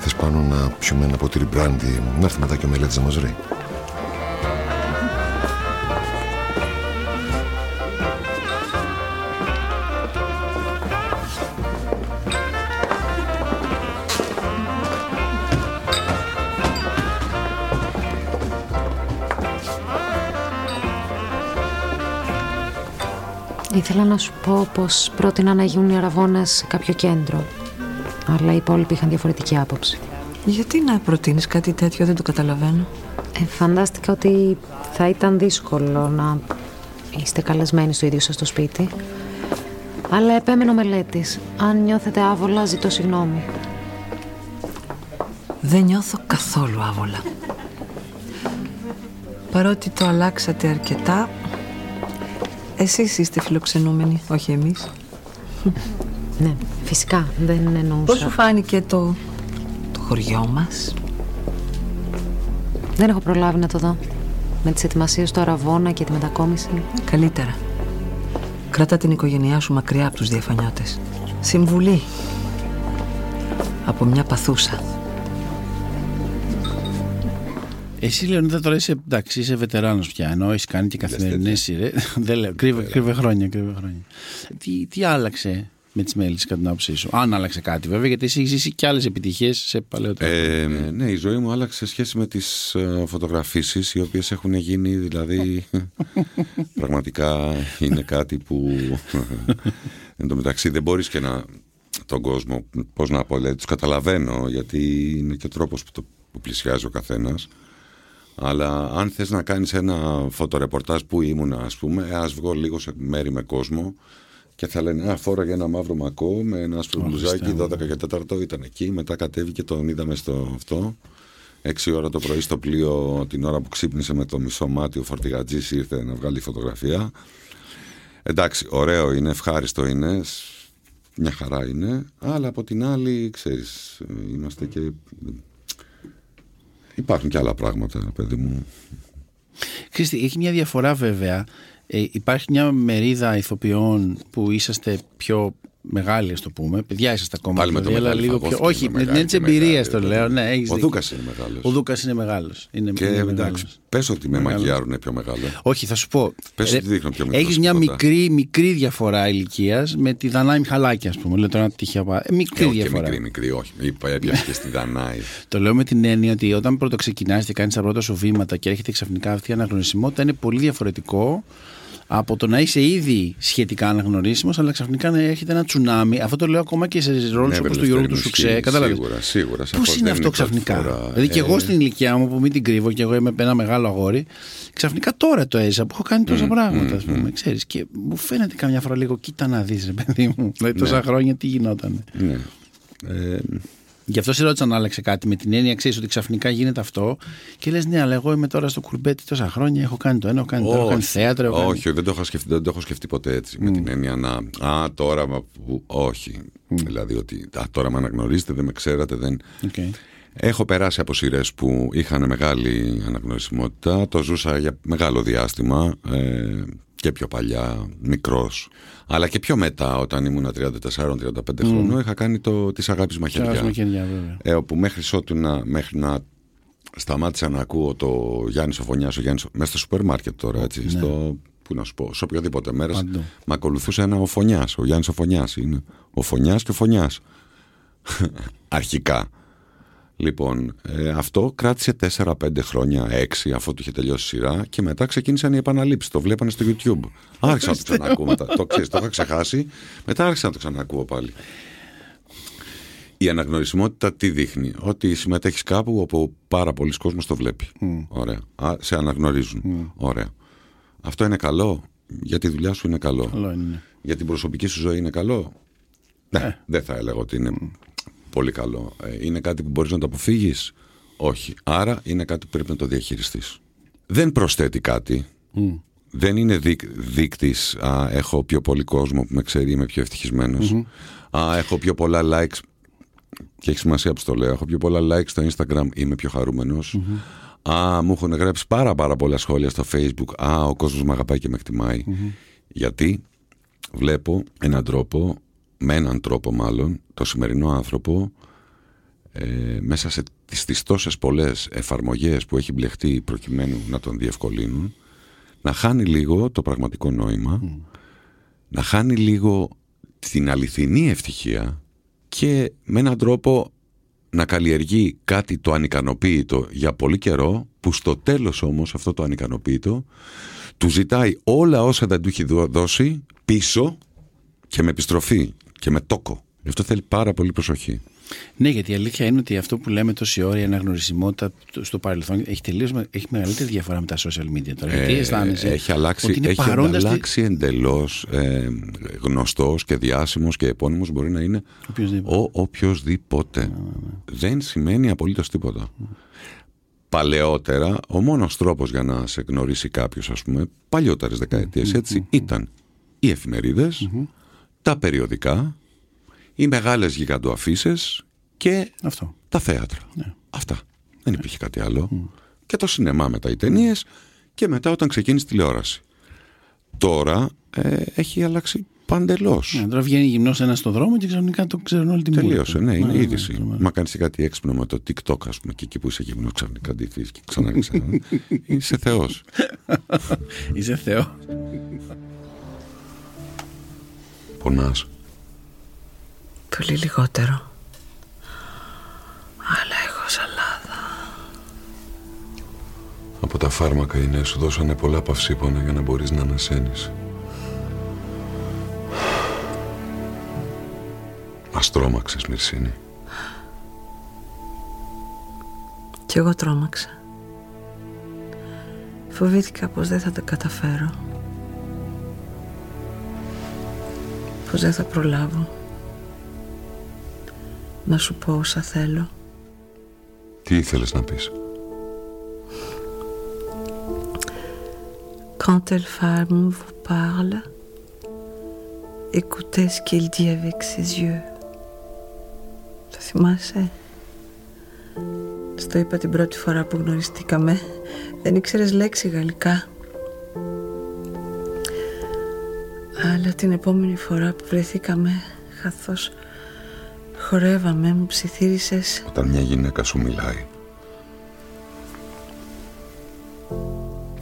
Θες πάνω να πιούμε ένα ποτήρι μπράντι, να έρθει μετά και ο Μελέτης να μας ρέει? Ήθελα να σου πω πως πρότεινα να γίνουν οι αραβώνες σε κάποιο κέντρο, αλλά οι υπόλοιποι είχαν διαφορετική άποψη. Γιατί να προτείνεις κάτι τέτοιο, δεν το καταλαβαίνω. Φαντάστηκα ότι θα ήταν δύσκολο να είστε καλεσμένοι στο ίδιο σας το σπίτι. Αλλά επέμενε ο Μελέτης. Αν νιώθετε άβολα, ζητώ συγγνώμη. Δεν νιώθω καθόλου άβολα. Παρότι το αλλάξατε αρκετά, εσείς είστε φιλοξενούμενοι, όχι εμείς. Ναι, φυσικά, δεν εννοούσα. Πώς σου φάνηκε το χωριό μας? Δεν έχω προλάβει να το δω. Με τις ετοιμασίες του αραβώνα και τη μετακόμιση. Καλύτερα. Κράτα την οικογένειά σου μακριά από τους διαφανιώτες. Συμβουλή από μια παθούσα. Εσύ, Λεωνίδα, τώρα είσαι, εντάξει, είσαι βετεράνος πια, ενώ έχεις κάνει και καθημερινές σειρές. Δεν λέω, κρύβε χρόνια. Τι άλλαξε με τις Μέλισσες κατά την άποψή σου? Αν άλλαξε κάτι, βέβαια, γιατί εσύ έχεις ζήσει και άλλες επιτυχίες σε παλαιότερα. Ναι, η ζωή μου άλλαξε σε σχέση με τις φωτογραφίσεις, οι οποίες έχουν γίνει, δηλαδή, πραγματικά είναι κάτι που εν τω μεταξύ δεν μπορείς και να τον κόσμο, πώς να πω, τους καταλαβαίνω, γιατί είναι και ο τρόπος που πλησιάζει ο καθένας. Αλλά αν θες να κάνεις ένα φωτορεπορτάζ που ήμουνα, ας πούμε, ας βγω λίγο σε μέρη με κόσμο και θα λένε φόραγε ένα μαύρο μακό με ένα σπλουζάκι, 12 και 4 ήταν εκεί, μετά κατέβηκε, τον είδαμε στο αυτό 6 ώρα το πρωί στο πλοίο, την ώρα που ξύπνησε με το μισό μάτι ο φορτηγατζής ήρθε να βγάλει φωτογραφία. Εντάξει, ωραίο είναι, ευχάριστο είναι, μια χαρά είναι, αλλά από την άλλη, ξέρεις, είμαστε και... υπάρχουν και άλλα πράγματα, παιδί μου. Χρήστη, έχει μια διαφορά βέβαια. Υπάρχει μια μερίδα ηθοποιών που είσαστε πιο μεγάλοι, ας το πούμε. Παιδιά είσαστε ακόμα. Πάλι δηλαδή, με το μεγάλο πιο... Όχι, με την έτσι εμπειρία το λέω. Ναι, ο Δούκας είναι μεγάλος. Είναι και μεγάλος. Εντάξει, πες ότι με μαγιάρουνε πιο μεγάλο. Όχι, θα σου πω. Πες ότι δείχνω πιο μεγάλο. Έχεις μια μικρή διαφορά ηλικίας με τη Δανάη Μιχαλάκη, ας πούμε. Λέω τώρα τυχαία. Μικρή διαφορά. Μικρή, όχι. Έπιασε και στη Δανάη. Το λέω με την έννοια ότι όταν πρώτο ξεκινάς και κάνεις τα πρώτα σου βήματα και έρχεται ξαφνικά αυτή η αναγνωρισιμότητα, είναι πολύ διαφορετικό από το να είσαι ήδη σχετικά αναγνωρίσιμος, αλλά ξαφνικά να έρχεται ένα τσουνάμι. Αυτό το λέω ακόμα και σε ρόλους όπως του Γιώργου του Σουξέ. Καταλάβεις. Σίγουρα. Πώς είναι αυτό ξαφνικά? Δηλαδή και εγώ στην ηλικιά μου, που μην την κρύβω, και εγώ είμαι ένα μεγάλο αγόρι, ξαφνικά τώρα το έζησα που έχω κάνει τόσα πράγματα, ας πούμε. Ξέρεις, και μου φαίνεται καμιά φορά λίγο, κοίτα να δεις, ρε παιδί μου. Δηλαδή τόσα χρόνια τι γινόταν. Γι' αυτό σε ρώτησα να άλλαξε κάτι. Με την έννοια, ξέρεις ότι ξαφνικά γίνεται αυτό και λες, ναι, αλλά εγώ είμαι τώρα στο κουρμπέτι τόσα χρόνια. Έχω κάνει το ένα, έχω κάνει το άλλο, έχω κάνει θέατρο. Έχω κάνει... Όχι, δεν το έχω σκεφτεί ποτέ έτσι. Mm. Με την έννοια να. Α, τώρα. Όχι. Mm. Δηλαδή ότι. Α, τώρα με αναγνωρίζετε, δεν με ξέρατε, δεν. Okay. Έχω περάσει από σειρές που είχαν μεγάλη αναγνωρισιμότητα. Το ζούσα για μεγάλο διάστημα. Και πιο παλιά, μικρός. Αλλά και πιο μετά, όταν ήμουν 34-35 χρονών, είχα κάνει τις Αγάπης Μαχαιριά. Όπου μέχρι να σταμάτησα να ακούω το Γιάννη Σοφωνιάς, μέσα στο σούπερ μάρκετ τώρα, έτσι, ναι. Πού να σου πω, σε οποιοδήποτε μέρες, με ακολουθούσε ένα Οφωνιάς. Ο Γιάννης Σοφωνιάς είναι. Οφωνιάς και ο Φωνιάς. Αρχικά. Λοιπόν, αυτό κράτησε 4-5 χρόνια, 6, αφού του είχε τελειώσει σειρά και μετά ξεκίνησαν οι επαναλήψεις. Το βλέπανε στο YouTube. Άρχισα να το ξανακούω μετά. Το είχα ξεχάσει. Μετά άρχισα να το ξανακούω πάλι. Η αναγνωρισιμότητα τι δείχνει? Ότι συμμετέχεις κάπου όπου πάρα πολλοί κόσμος το βλέπει. Mm. Ωραία. Σε αναγνωρίζουν. Mm. Ωραία. Αυτό είναι καλό. Για τη δουλειά σου είναι καλό. Είναι. Για την προσωπική σου ζωή είναι καλό. Ναι, δεν θα έλεγα ότι είναι. Πολύ καλό. Είναι κάτι που μπορείς να το αποφύγεις? Όχι. Άρα είναι κάτι που πρέπει να το διαχειριστείς. Δεν προσθέτει κάτι. Mm. Δεν είναι δείκτης. Έχω πιο πολύ κόσμο που με ξέρει, είμαι πιο ευτυχισμένος. Mm-hmm. Έχω πιο πολλά likes. Και έχει σημασία που το λέω. Έχω πιο πολλά likes στο Instagram, είμαι πιο χαρούμενος. Mm-hmm. Μου έχουν γράψει πάρα πολλά σχόλια στο Facebook. Ο κόσμος με αγαπάει και με εκτιμάει. Mm-hmm. Γιατί βλέπω με έναν τρόπο μάλλον, το σημερινό άνθρωπο μέσα στις τόσες πολλές εφαρμογές που έχει μπλεχτεί προκειμένου να τον διευκολύνουν, να χάνει λίγο το πραγματικό νόημα, να χάνει λίγο την αληθινή ευτυχία και με έναν τρόπο να καλλιεργεί κάτι το ανικανοποίητο για πολύ καιρό, που στο τέλος όμως αυτό το ανικανοποίητο του ζητάει όλα όσα δεν του έχει δώσει πίσω και με επιστροφή και με τόκο. Γι' αυτό θέλει πάρα πολύ προσοχή. Ναι, γιατί η αλήθεια είναι ότι αυτό που λέμε τόση ώρα, η αναγνωρισιμότητα στο παρελθόν, έχει μεγαλύτερη διαφορά με τα social media τώρα. Γιατί αισθάνεσαι? Έχει αλλάξει, ότι είναι εντελώς γνωστός και διάσημος και επώνυμος μπορεί να είναι οποιοσδήποτε. Δεν σημαίνει απολύτως τίποτα. Παλαιότερα, ο μόνος τρόπος για να σε γνωρίσει κάποιος, ας πούμε, παλιότερες δεκαετίες, έτσι, ήταν οι εφημερίδες, τα περιοδικά, οι μεγάλες γιγαντοαφίσες και τα θέατρα. Ναι. Αυτά. Δεν υπήρχε κάτι άλλο. Και το σινεμά μετά, οι ταινίες και μετά όταν ξεκίνησε τηλεόραση. Τώρα έχει αλλάξει παντελώς. Ναι, τώρα βγαίνει γυμνός ένας στον δρόμο και ξαφνικά το ξέρουν όλη την πόλη. Τελείωσε, ναι, είναι είδηση. Μα κάνεις κάτι έξυπνο με το TikTok, ας πούμε, και εκεί που είσαι γυμνός ξαφνικά ντυθείς και ξανά. Είσαι θεός. Είσαι θεός. Πονάς? Πολύ λιγότερο. Αλλά έχω σαλάδα. Από τα φάρμακα είναι, σου δώσανε πολλά παυσίπονα για να μπορείς να ανασένεις. Μας τρόμαξες, Μυρσίνη. Κι εγώ τρόμαξα. Φοβήθηκα πως δεν θα τα καταφέρω. Πως δεν θα προλάβω να σου πω όσα θέλω. Τι ήθελες να πεις? Quand elle femme vous parle, écoutez ce qu'il dit avec ses yeux. Το θυμάσαι? Στο είπα την πρώτη φορά που γνωριστήκαμε. Δεν ήξερες λέξη γαλλικά. Αλλά την επόμενη φορά που βρεθήκαμε, καθώς χορεύαμε, μου ψιθύρισες. Όταν μια γυναίκα σου μιλάει,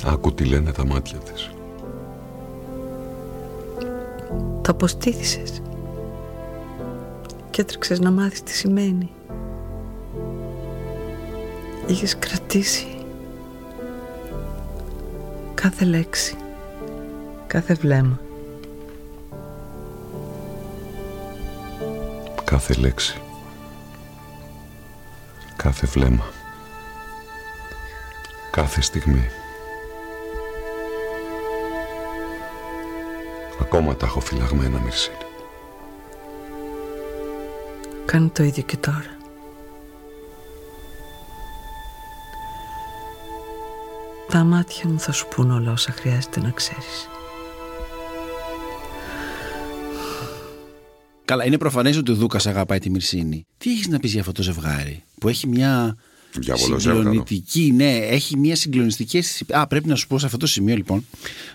άκου τι λένε τα μάτια της. Το αποστήθησες και έτρεξες να μάθεις τι σημαίνει. Είχες κρατήσει κάθε λέξη, κάθε βλέμμα. Κάθε λέξη, κάθε βλέμμα, κάθε στιγμή. Ακόμα τα έχω φυλαγμένα, Μυρσίνη. Κάνω το ίδιο και τώρα. Τα μάτια μου θα σου πουν όλα όσα χρειάζεται να ξέρεις. Καλά, είναι προφανές ότι ο Δούκας αγαπάει τη Μυρσίνη. Τι έχεις να πεις για αυτό το ζευγάρι που έχει μια συγκλονιστική, ναι, έχει μια συγκλονιστική αίσθηση. Α, πρέπει να σου πω σε αυτό το σημείο λοιπόν,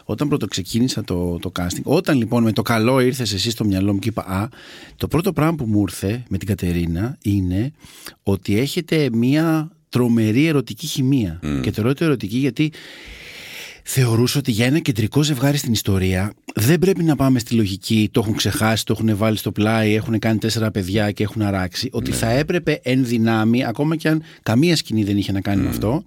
όταν πρώτο ξεκίνησα το casting, όταν λοιπόν με το καλό ήρθες εσύ στο μυαλό μου και είπα α, το πρώτο πράγμα που μου ήρθε με την Κατερίνα είναι ότι έχετε μια τρομερή ερωτική χημεία. Και θεωρώ το ερωτική γιατί θεωρούσα ότι για ένα κεντρικό ζευγάρι στην ιστορία δεν πρέπει να πάμε στη λογική το έχουν ξεχάσει, το έχουν βάλει στο πλάι, έχουν κάνει 4 παιδιά και έχουν αράξει. Ότι θα έπρεπε εν δυνάμει, ακόμα και αν καμία σκηνή δεν είχε να κάνει με αυτό,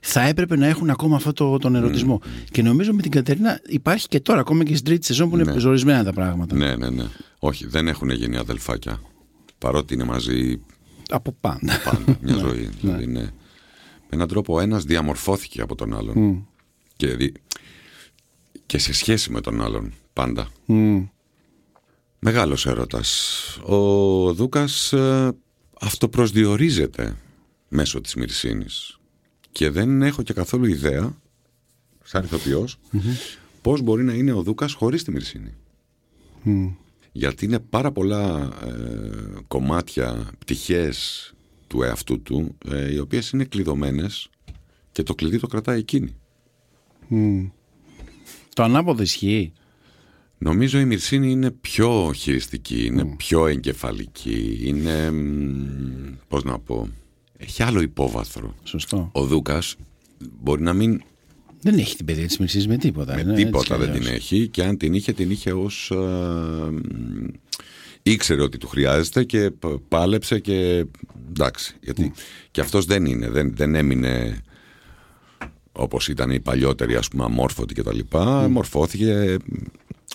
θα έπρεπε να έχουν ακόμα αυτό τον ερωτισμό. Και νομίζω με την Κατερίνα υπάρχει και τώρα, ακόμα και στην τρίτη σεζόν που είναι ζορισμένα τα πράγματα. Ναι. Όχι, δεν έχουν γίνει αδελφάκια. Παρότι είναι μαζί. Από πάντα. Μια ζωή. Δηλαδή, ναι. Με έναν τρόπο ο ένας διαμορφώθηκε από τον άλλον. Και σε σχέση με τον άλλον πάντα. Μεγάλος έρωτας. Ο Δούκας αυτοπροσδιορίζεται μέσω της Μυρσίνης. Και δεν έχω και καθόλου ιδέα, σαν ηθοποιός, πώς μπορεί να είναι ο Δούκας χωρίς τη Μυρσίνη. Γιατί είναι πάρα πολλά κομμάτια, πτυχές του εαυτού του, οι οποίες είναι κλειδωμένες και το κλειδί το κρατάει εκείνη. Το ανάποδο ισχύει. Νομίζω η Μυρσίνη είναι πιο χειριστική, είναι πιο εγκεφαλική, είναι, πώς να πω, έχει άλλο υπόβαθρο. Σωστό. Ο Δούκας μπορεί να μην... Δεν έχει την παιδεία της Μυρσίνης με τίποτα. Με τίποτα δεν την έχει, και αν την είχε, την είχε ως... ήξερε ότι του χρειάζεται και πάλεψε και εντάξει. Γιατί και αυτός δεν έμεινε... όπως ήταν οι παλιότεροι, ας πούμε, αμόρφωτοι και τα λοιπά, μορφώθηκε,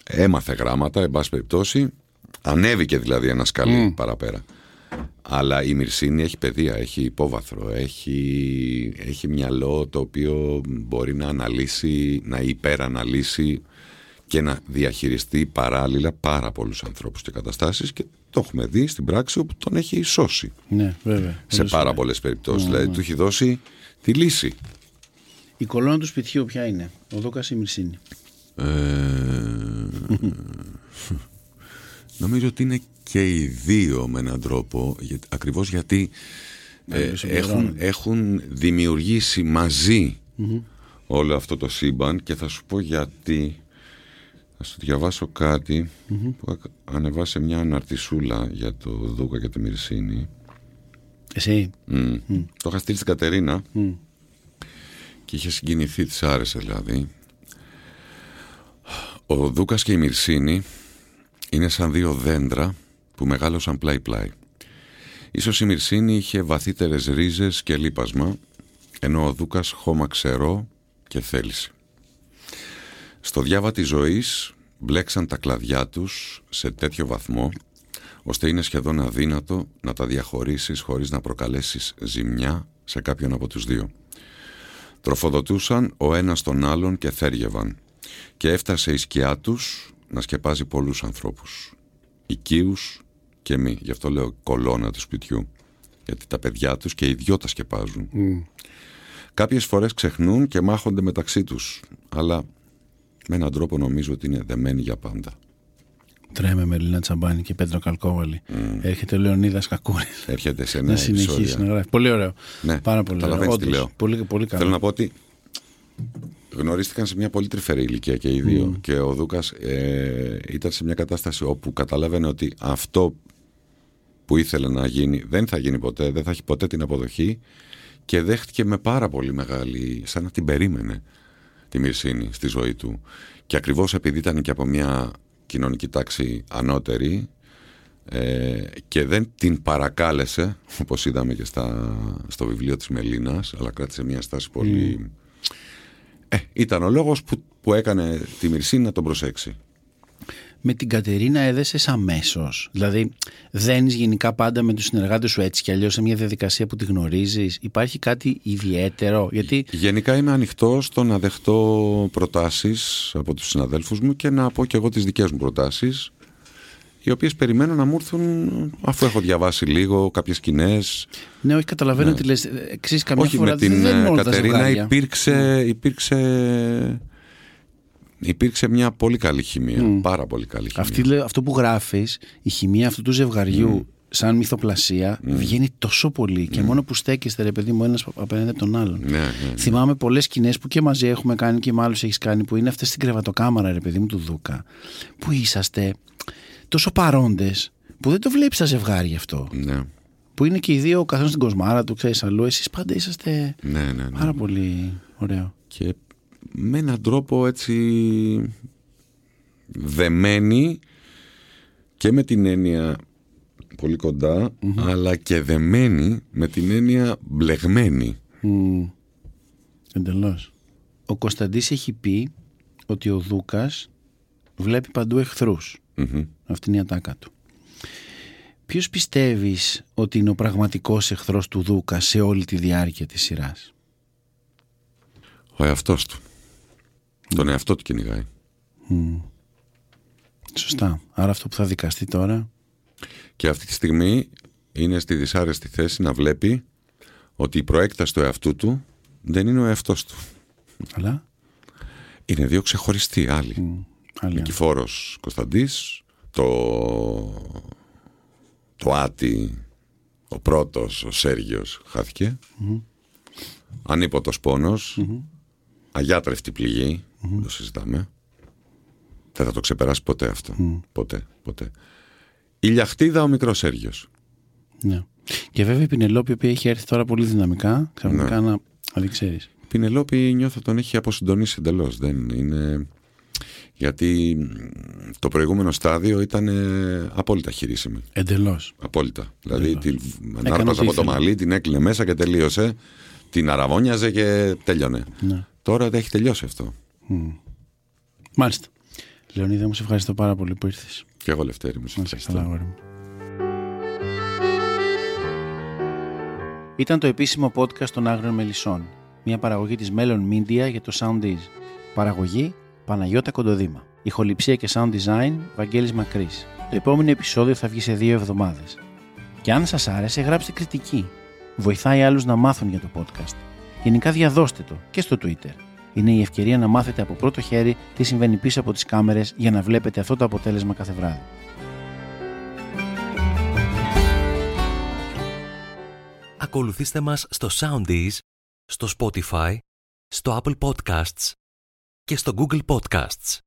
έμαθε γράμματα, εν πάση περιπτώσει, ανέβηκε δηλαδή ένα σκαλί παραπέρα. Αλλά η Μυρσίνη έχει παιδεία, έχει υπόβαθρο, έχει μυαλό το οποίο μπορεί να αναλύσει, να υπεραναλύσει και να διαχειριστεί παράλληλα πάρα πολλούς ανθρώπους και καταστάσεις, και το έχουμε δει στην πράξη όπου τον έχει σώσει. Ναι, βέβαια. Σε πάρα πολλές περιπτώσεις, δηλαδή του έχει δώσει τη λύση. Η κολόνα του σπιτιού ποια είναι, ο Δούκας ή η Μυρσίνη? Νομίζω ότι είναι και οι δύο με έναν τρόπο, ακριβώς γιατί έχουν δημιουργήσει μαζί όλο αυτό το σύμπαν, και θα σου πω γιατί. Θα σου διαβάσω κάτι που ανεβάσε μια αναρτησούλα για το Δούκα και τη Μυρσίνη. Εσύ? Το είχα στείλει στην Κατερίνα. Και είχε συγκινηθεί, της άρεσε δηλαδή. Ο Δούκας και η Μυρσίνη είναι σαν δύο δέντρα που μεγάλωσαν πλάι-πλάι. Ίσως η Μυρσίνη είχε βαθύτερες ρίζες και λίπασμα, ενώ ο Δούκας χώμα ξερό και θέληση. Στο διάβα της ζωής μπλέξαν τα κλαδιά τους σε τέτοιο βαθμό, ώστε είναι σχεδόν αδύνατο να τα διαχωρίσεις χωρίς να προκαλέσεις ζημιά σε κάποιον από τους δύο. Τροφοδοτούσαν ο ένας τον άλλον και θέριευαν, και έφτασε η σκιά τους να σκεπάζει πολλούς ανθρώπους, οικείους και μη. Γι' αυτό λέω κολόνα του σπιτιού, γιατί τα παιδιά τους και οι δυο τα σκεπάζουν. Κάποιες φορές ξεχνούν και μάχονται μεταξύ τους, αλλά με έναν τρόπο νομίζω ότι είναι δεμένοι για πάντα. Τρέμε με Λίνα Τσαμπάνη και Πέτρο Καλκόβαλη. Έρχεται ο Λεωνίδας Κακούρης. Έρχεται σε ένα να συνεχίσει να γράφει. Πολύ ωραίο. Ναι, πάρα πολύ ωραίο. Όντως, πολύ καλό. Θέλω να πω ότι γνωρίστηκαν σε μια πολύ τρυφερή ηλικία και οι δύο. Και ο Δούκας ήταν σε μια κατάσταση όπου καταλάβαινε ότι αυτό που ήθελε να γίνει δεν θα γίνει ποτέ, δεν θα έχει ποτέ την αποδοχή, και δέχτηκε με πάρα πολύ μεγάλη, σαν να την περίμενε, τη Μυρσίνη στη ζωή του. Και ακριβώς επειδή ήταν και από μια κοινωνική τάξη ανώτερη, και δεν την παρακάλεσε, όπως είδαμε και στο βιβλίο της Μελίνας, αλλά κράτησε μια στάση πολύ... ήταν ο λόγος που έκανε τη Μυρσίνη να τον προσέξει. Με την Κατερίνα έδεσες αμέσως? Δηλαδή δένεις γενικά πάντα με τους συνεργάτες σου έτσι κι αλλιώς σε μια διαδικασία που τη γνωρίζεις? Υπάρχει κάτι ιδιαίτερο? Γιατί... Γενικά είμαι ανοιχτός στο να δεχτώ προτάσεις από τους συναδέλφους μου και να πω κι εγώ τις δικές μου προτάσεις. οι οποίες περιμένω να μου έρθουν αφού έχω διαβάσει λίγο κάποιες σκηνές. Ναι, όχι, καταλαβαίνω ότι λες. Εξής, καμιά όχι, φορά με την Κατερίνα υπήρξε μια πολύ καλή χημεία. Πάρα πολύ καλή χημεία. Αυτό που γράφεις, η χημεία αυτού του ζευγαριού, σαν μυθοπλασία, βγαίνει τόσο πολύ. Και μόνο που στέκεστε, ρε παιδί μου, ένας απέναντι από τον άλλον. Θυμάμαι πολλές σκηνές που και μαζί έχουμε κάνει και με άλλους έχεις κάνει, που είναι αυτές στην κρεβατοκάμαρα, ρε παιδί μου, του Δούκα. Που είσαστε τόσο παρόντες, που δεν το βλέπεις τα ζευγάρια αυτό. Ναι. Που είναι και οι δύο, ο καθένας στην κοσμάρα του, ξέρεις, αλλού. Εσείς πάντα είσαστε πάρα πολύ ωραίο. Και με έναν τρόπο έτσι δεμένοι και με την έννοια πολύ κοντά, αλλά και δεμένοι με την έννοια μπλεγμένοι. Εντελώς. Ο Κωνσταντής έχει πει ότι ο Δούκας βλέπει παντού εχθρούς. Αυτή είναι η ατάκα του. Ποιος πιστεύεις ότι είναι ο πραγματικός εχθρός του Δούκα σε όλη τη διάρκεια της σειράς? Ο εαυτός του. Τον εαυτό του κυνηγάει. Σωστά. Άρα αυτό που θα δικαστεί τώρα, και αυτή τη στιγμή είναι στη δυσάρεστη θέση να βλέπει ότι η προέκταση του εαυτού του δεν είναι ο εαυτός του. Αλλά είναι δύο ξεχωριστοί άλλοι. Νικηφόρος Κωνσταντής, το Άτι, ο πρώτος, ο Σέργιος, χάθηκε. Ανίποτος πόνος, αγιάτρευτη πληγή, το συζητάμε. Δεν θα το ξεπεράσει ποτέ αυτό. Ποτέ. Η Λιαχτίδα, ο μικρός Σέργιος. Ναι. Και βέβαια η Πινελόπη, η οποία έχει έρθει τώρα πολύ δυναμικά, ξαφνικά να μην ξέρεις. Η Πινελόπη νιώθω τον έχει αποσυντονίσει εντελώς. Δεν είναι... Γιατί το προηγούμενο στάδιο ήταν απόλυτα χειρίσιμη. Εντελώς. Απόλυτα. Δηλαδή την ανάρπαζε από το μαλλί, την έκλεινε μέσα και τελείωσε. Την αραβώνιαζε και τέλειωνε. Ναι. Τώρα δεν έχει τελειώσει αυτό. Μάλιστα. Λεωνίδα, μου σε ευχαριστώ πάρα πολύ που ήρθες. Και εγώ, Λευτέρη, μου σε ευχαριστώ. Ήταν το επίσημο podcast των Άγριων Μελισσών. Μια παραγωγή της Melon Media για το Soundis. Παραγωγή Παναγιώτα Κοντοδήμα. Ηχοληψία και sound design Βαγγέλης Μακρύς. Το επόμενο επεισόδιο θα βγει σε 2 εβδομάδες. Και αν σας άρεσε, γράψτε κριτική. Βοηθάει άλλους να μάθουν για το podcast. Γενικά διαδώστε το και στο Twitter. Είναι η ευκαιρία να μάθετε από πρώτο χέρι τι συμβαίνει πίσω από τις κάμερες για να βλέπετε αυτό το αποτέλεσμα κάθε βράδυ. Ακολουθήστε μας στο Soundees, στο Spotify, στο Apple Podcasts και στο Google Podcasts.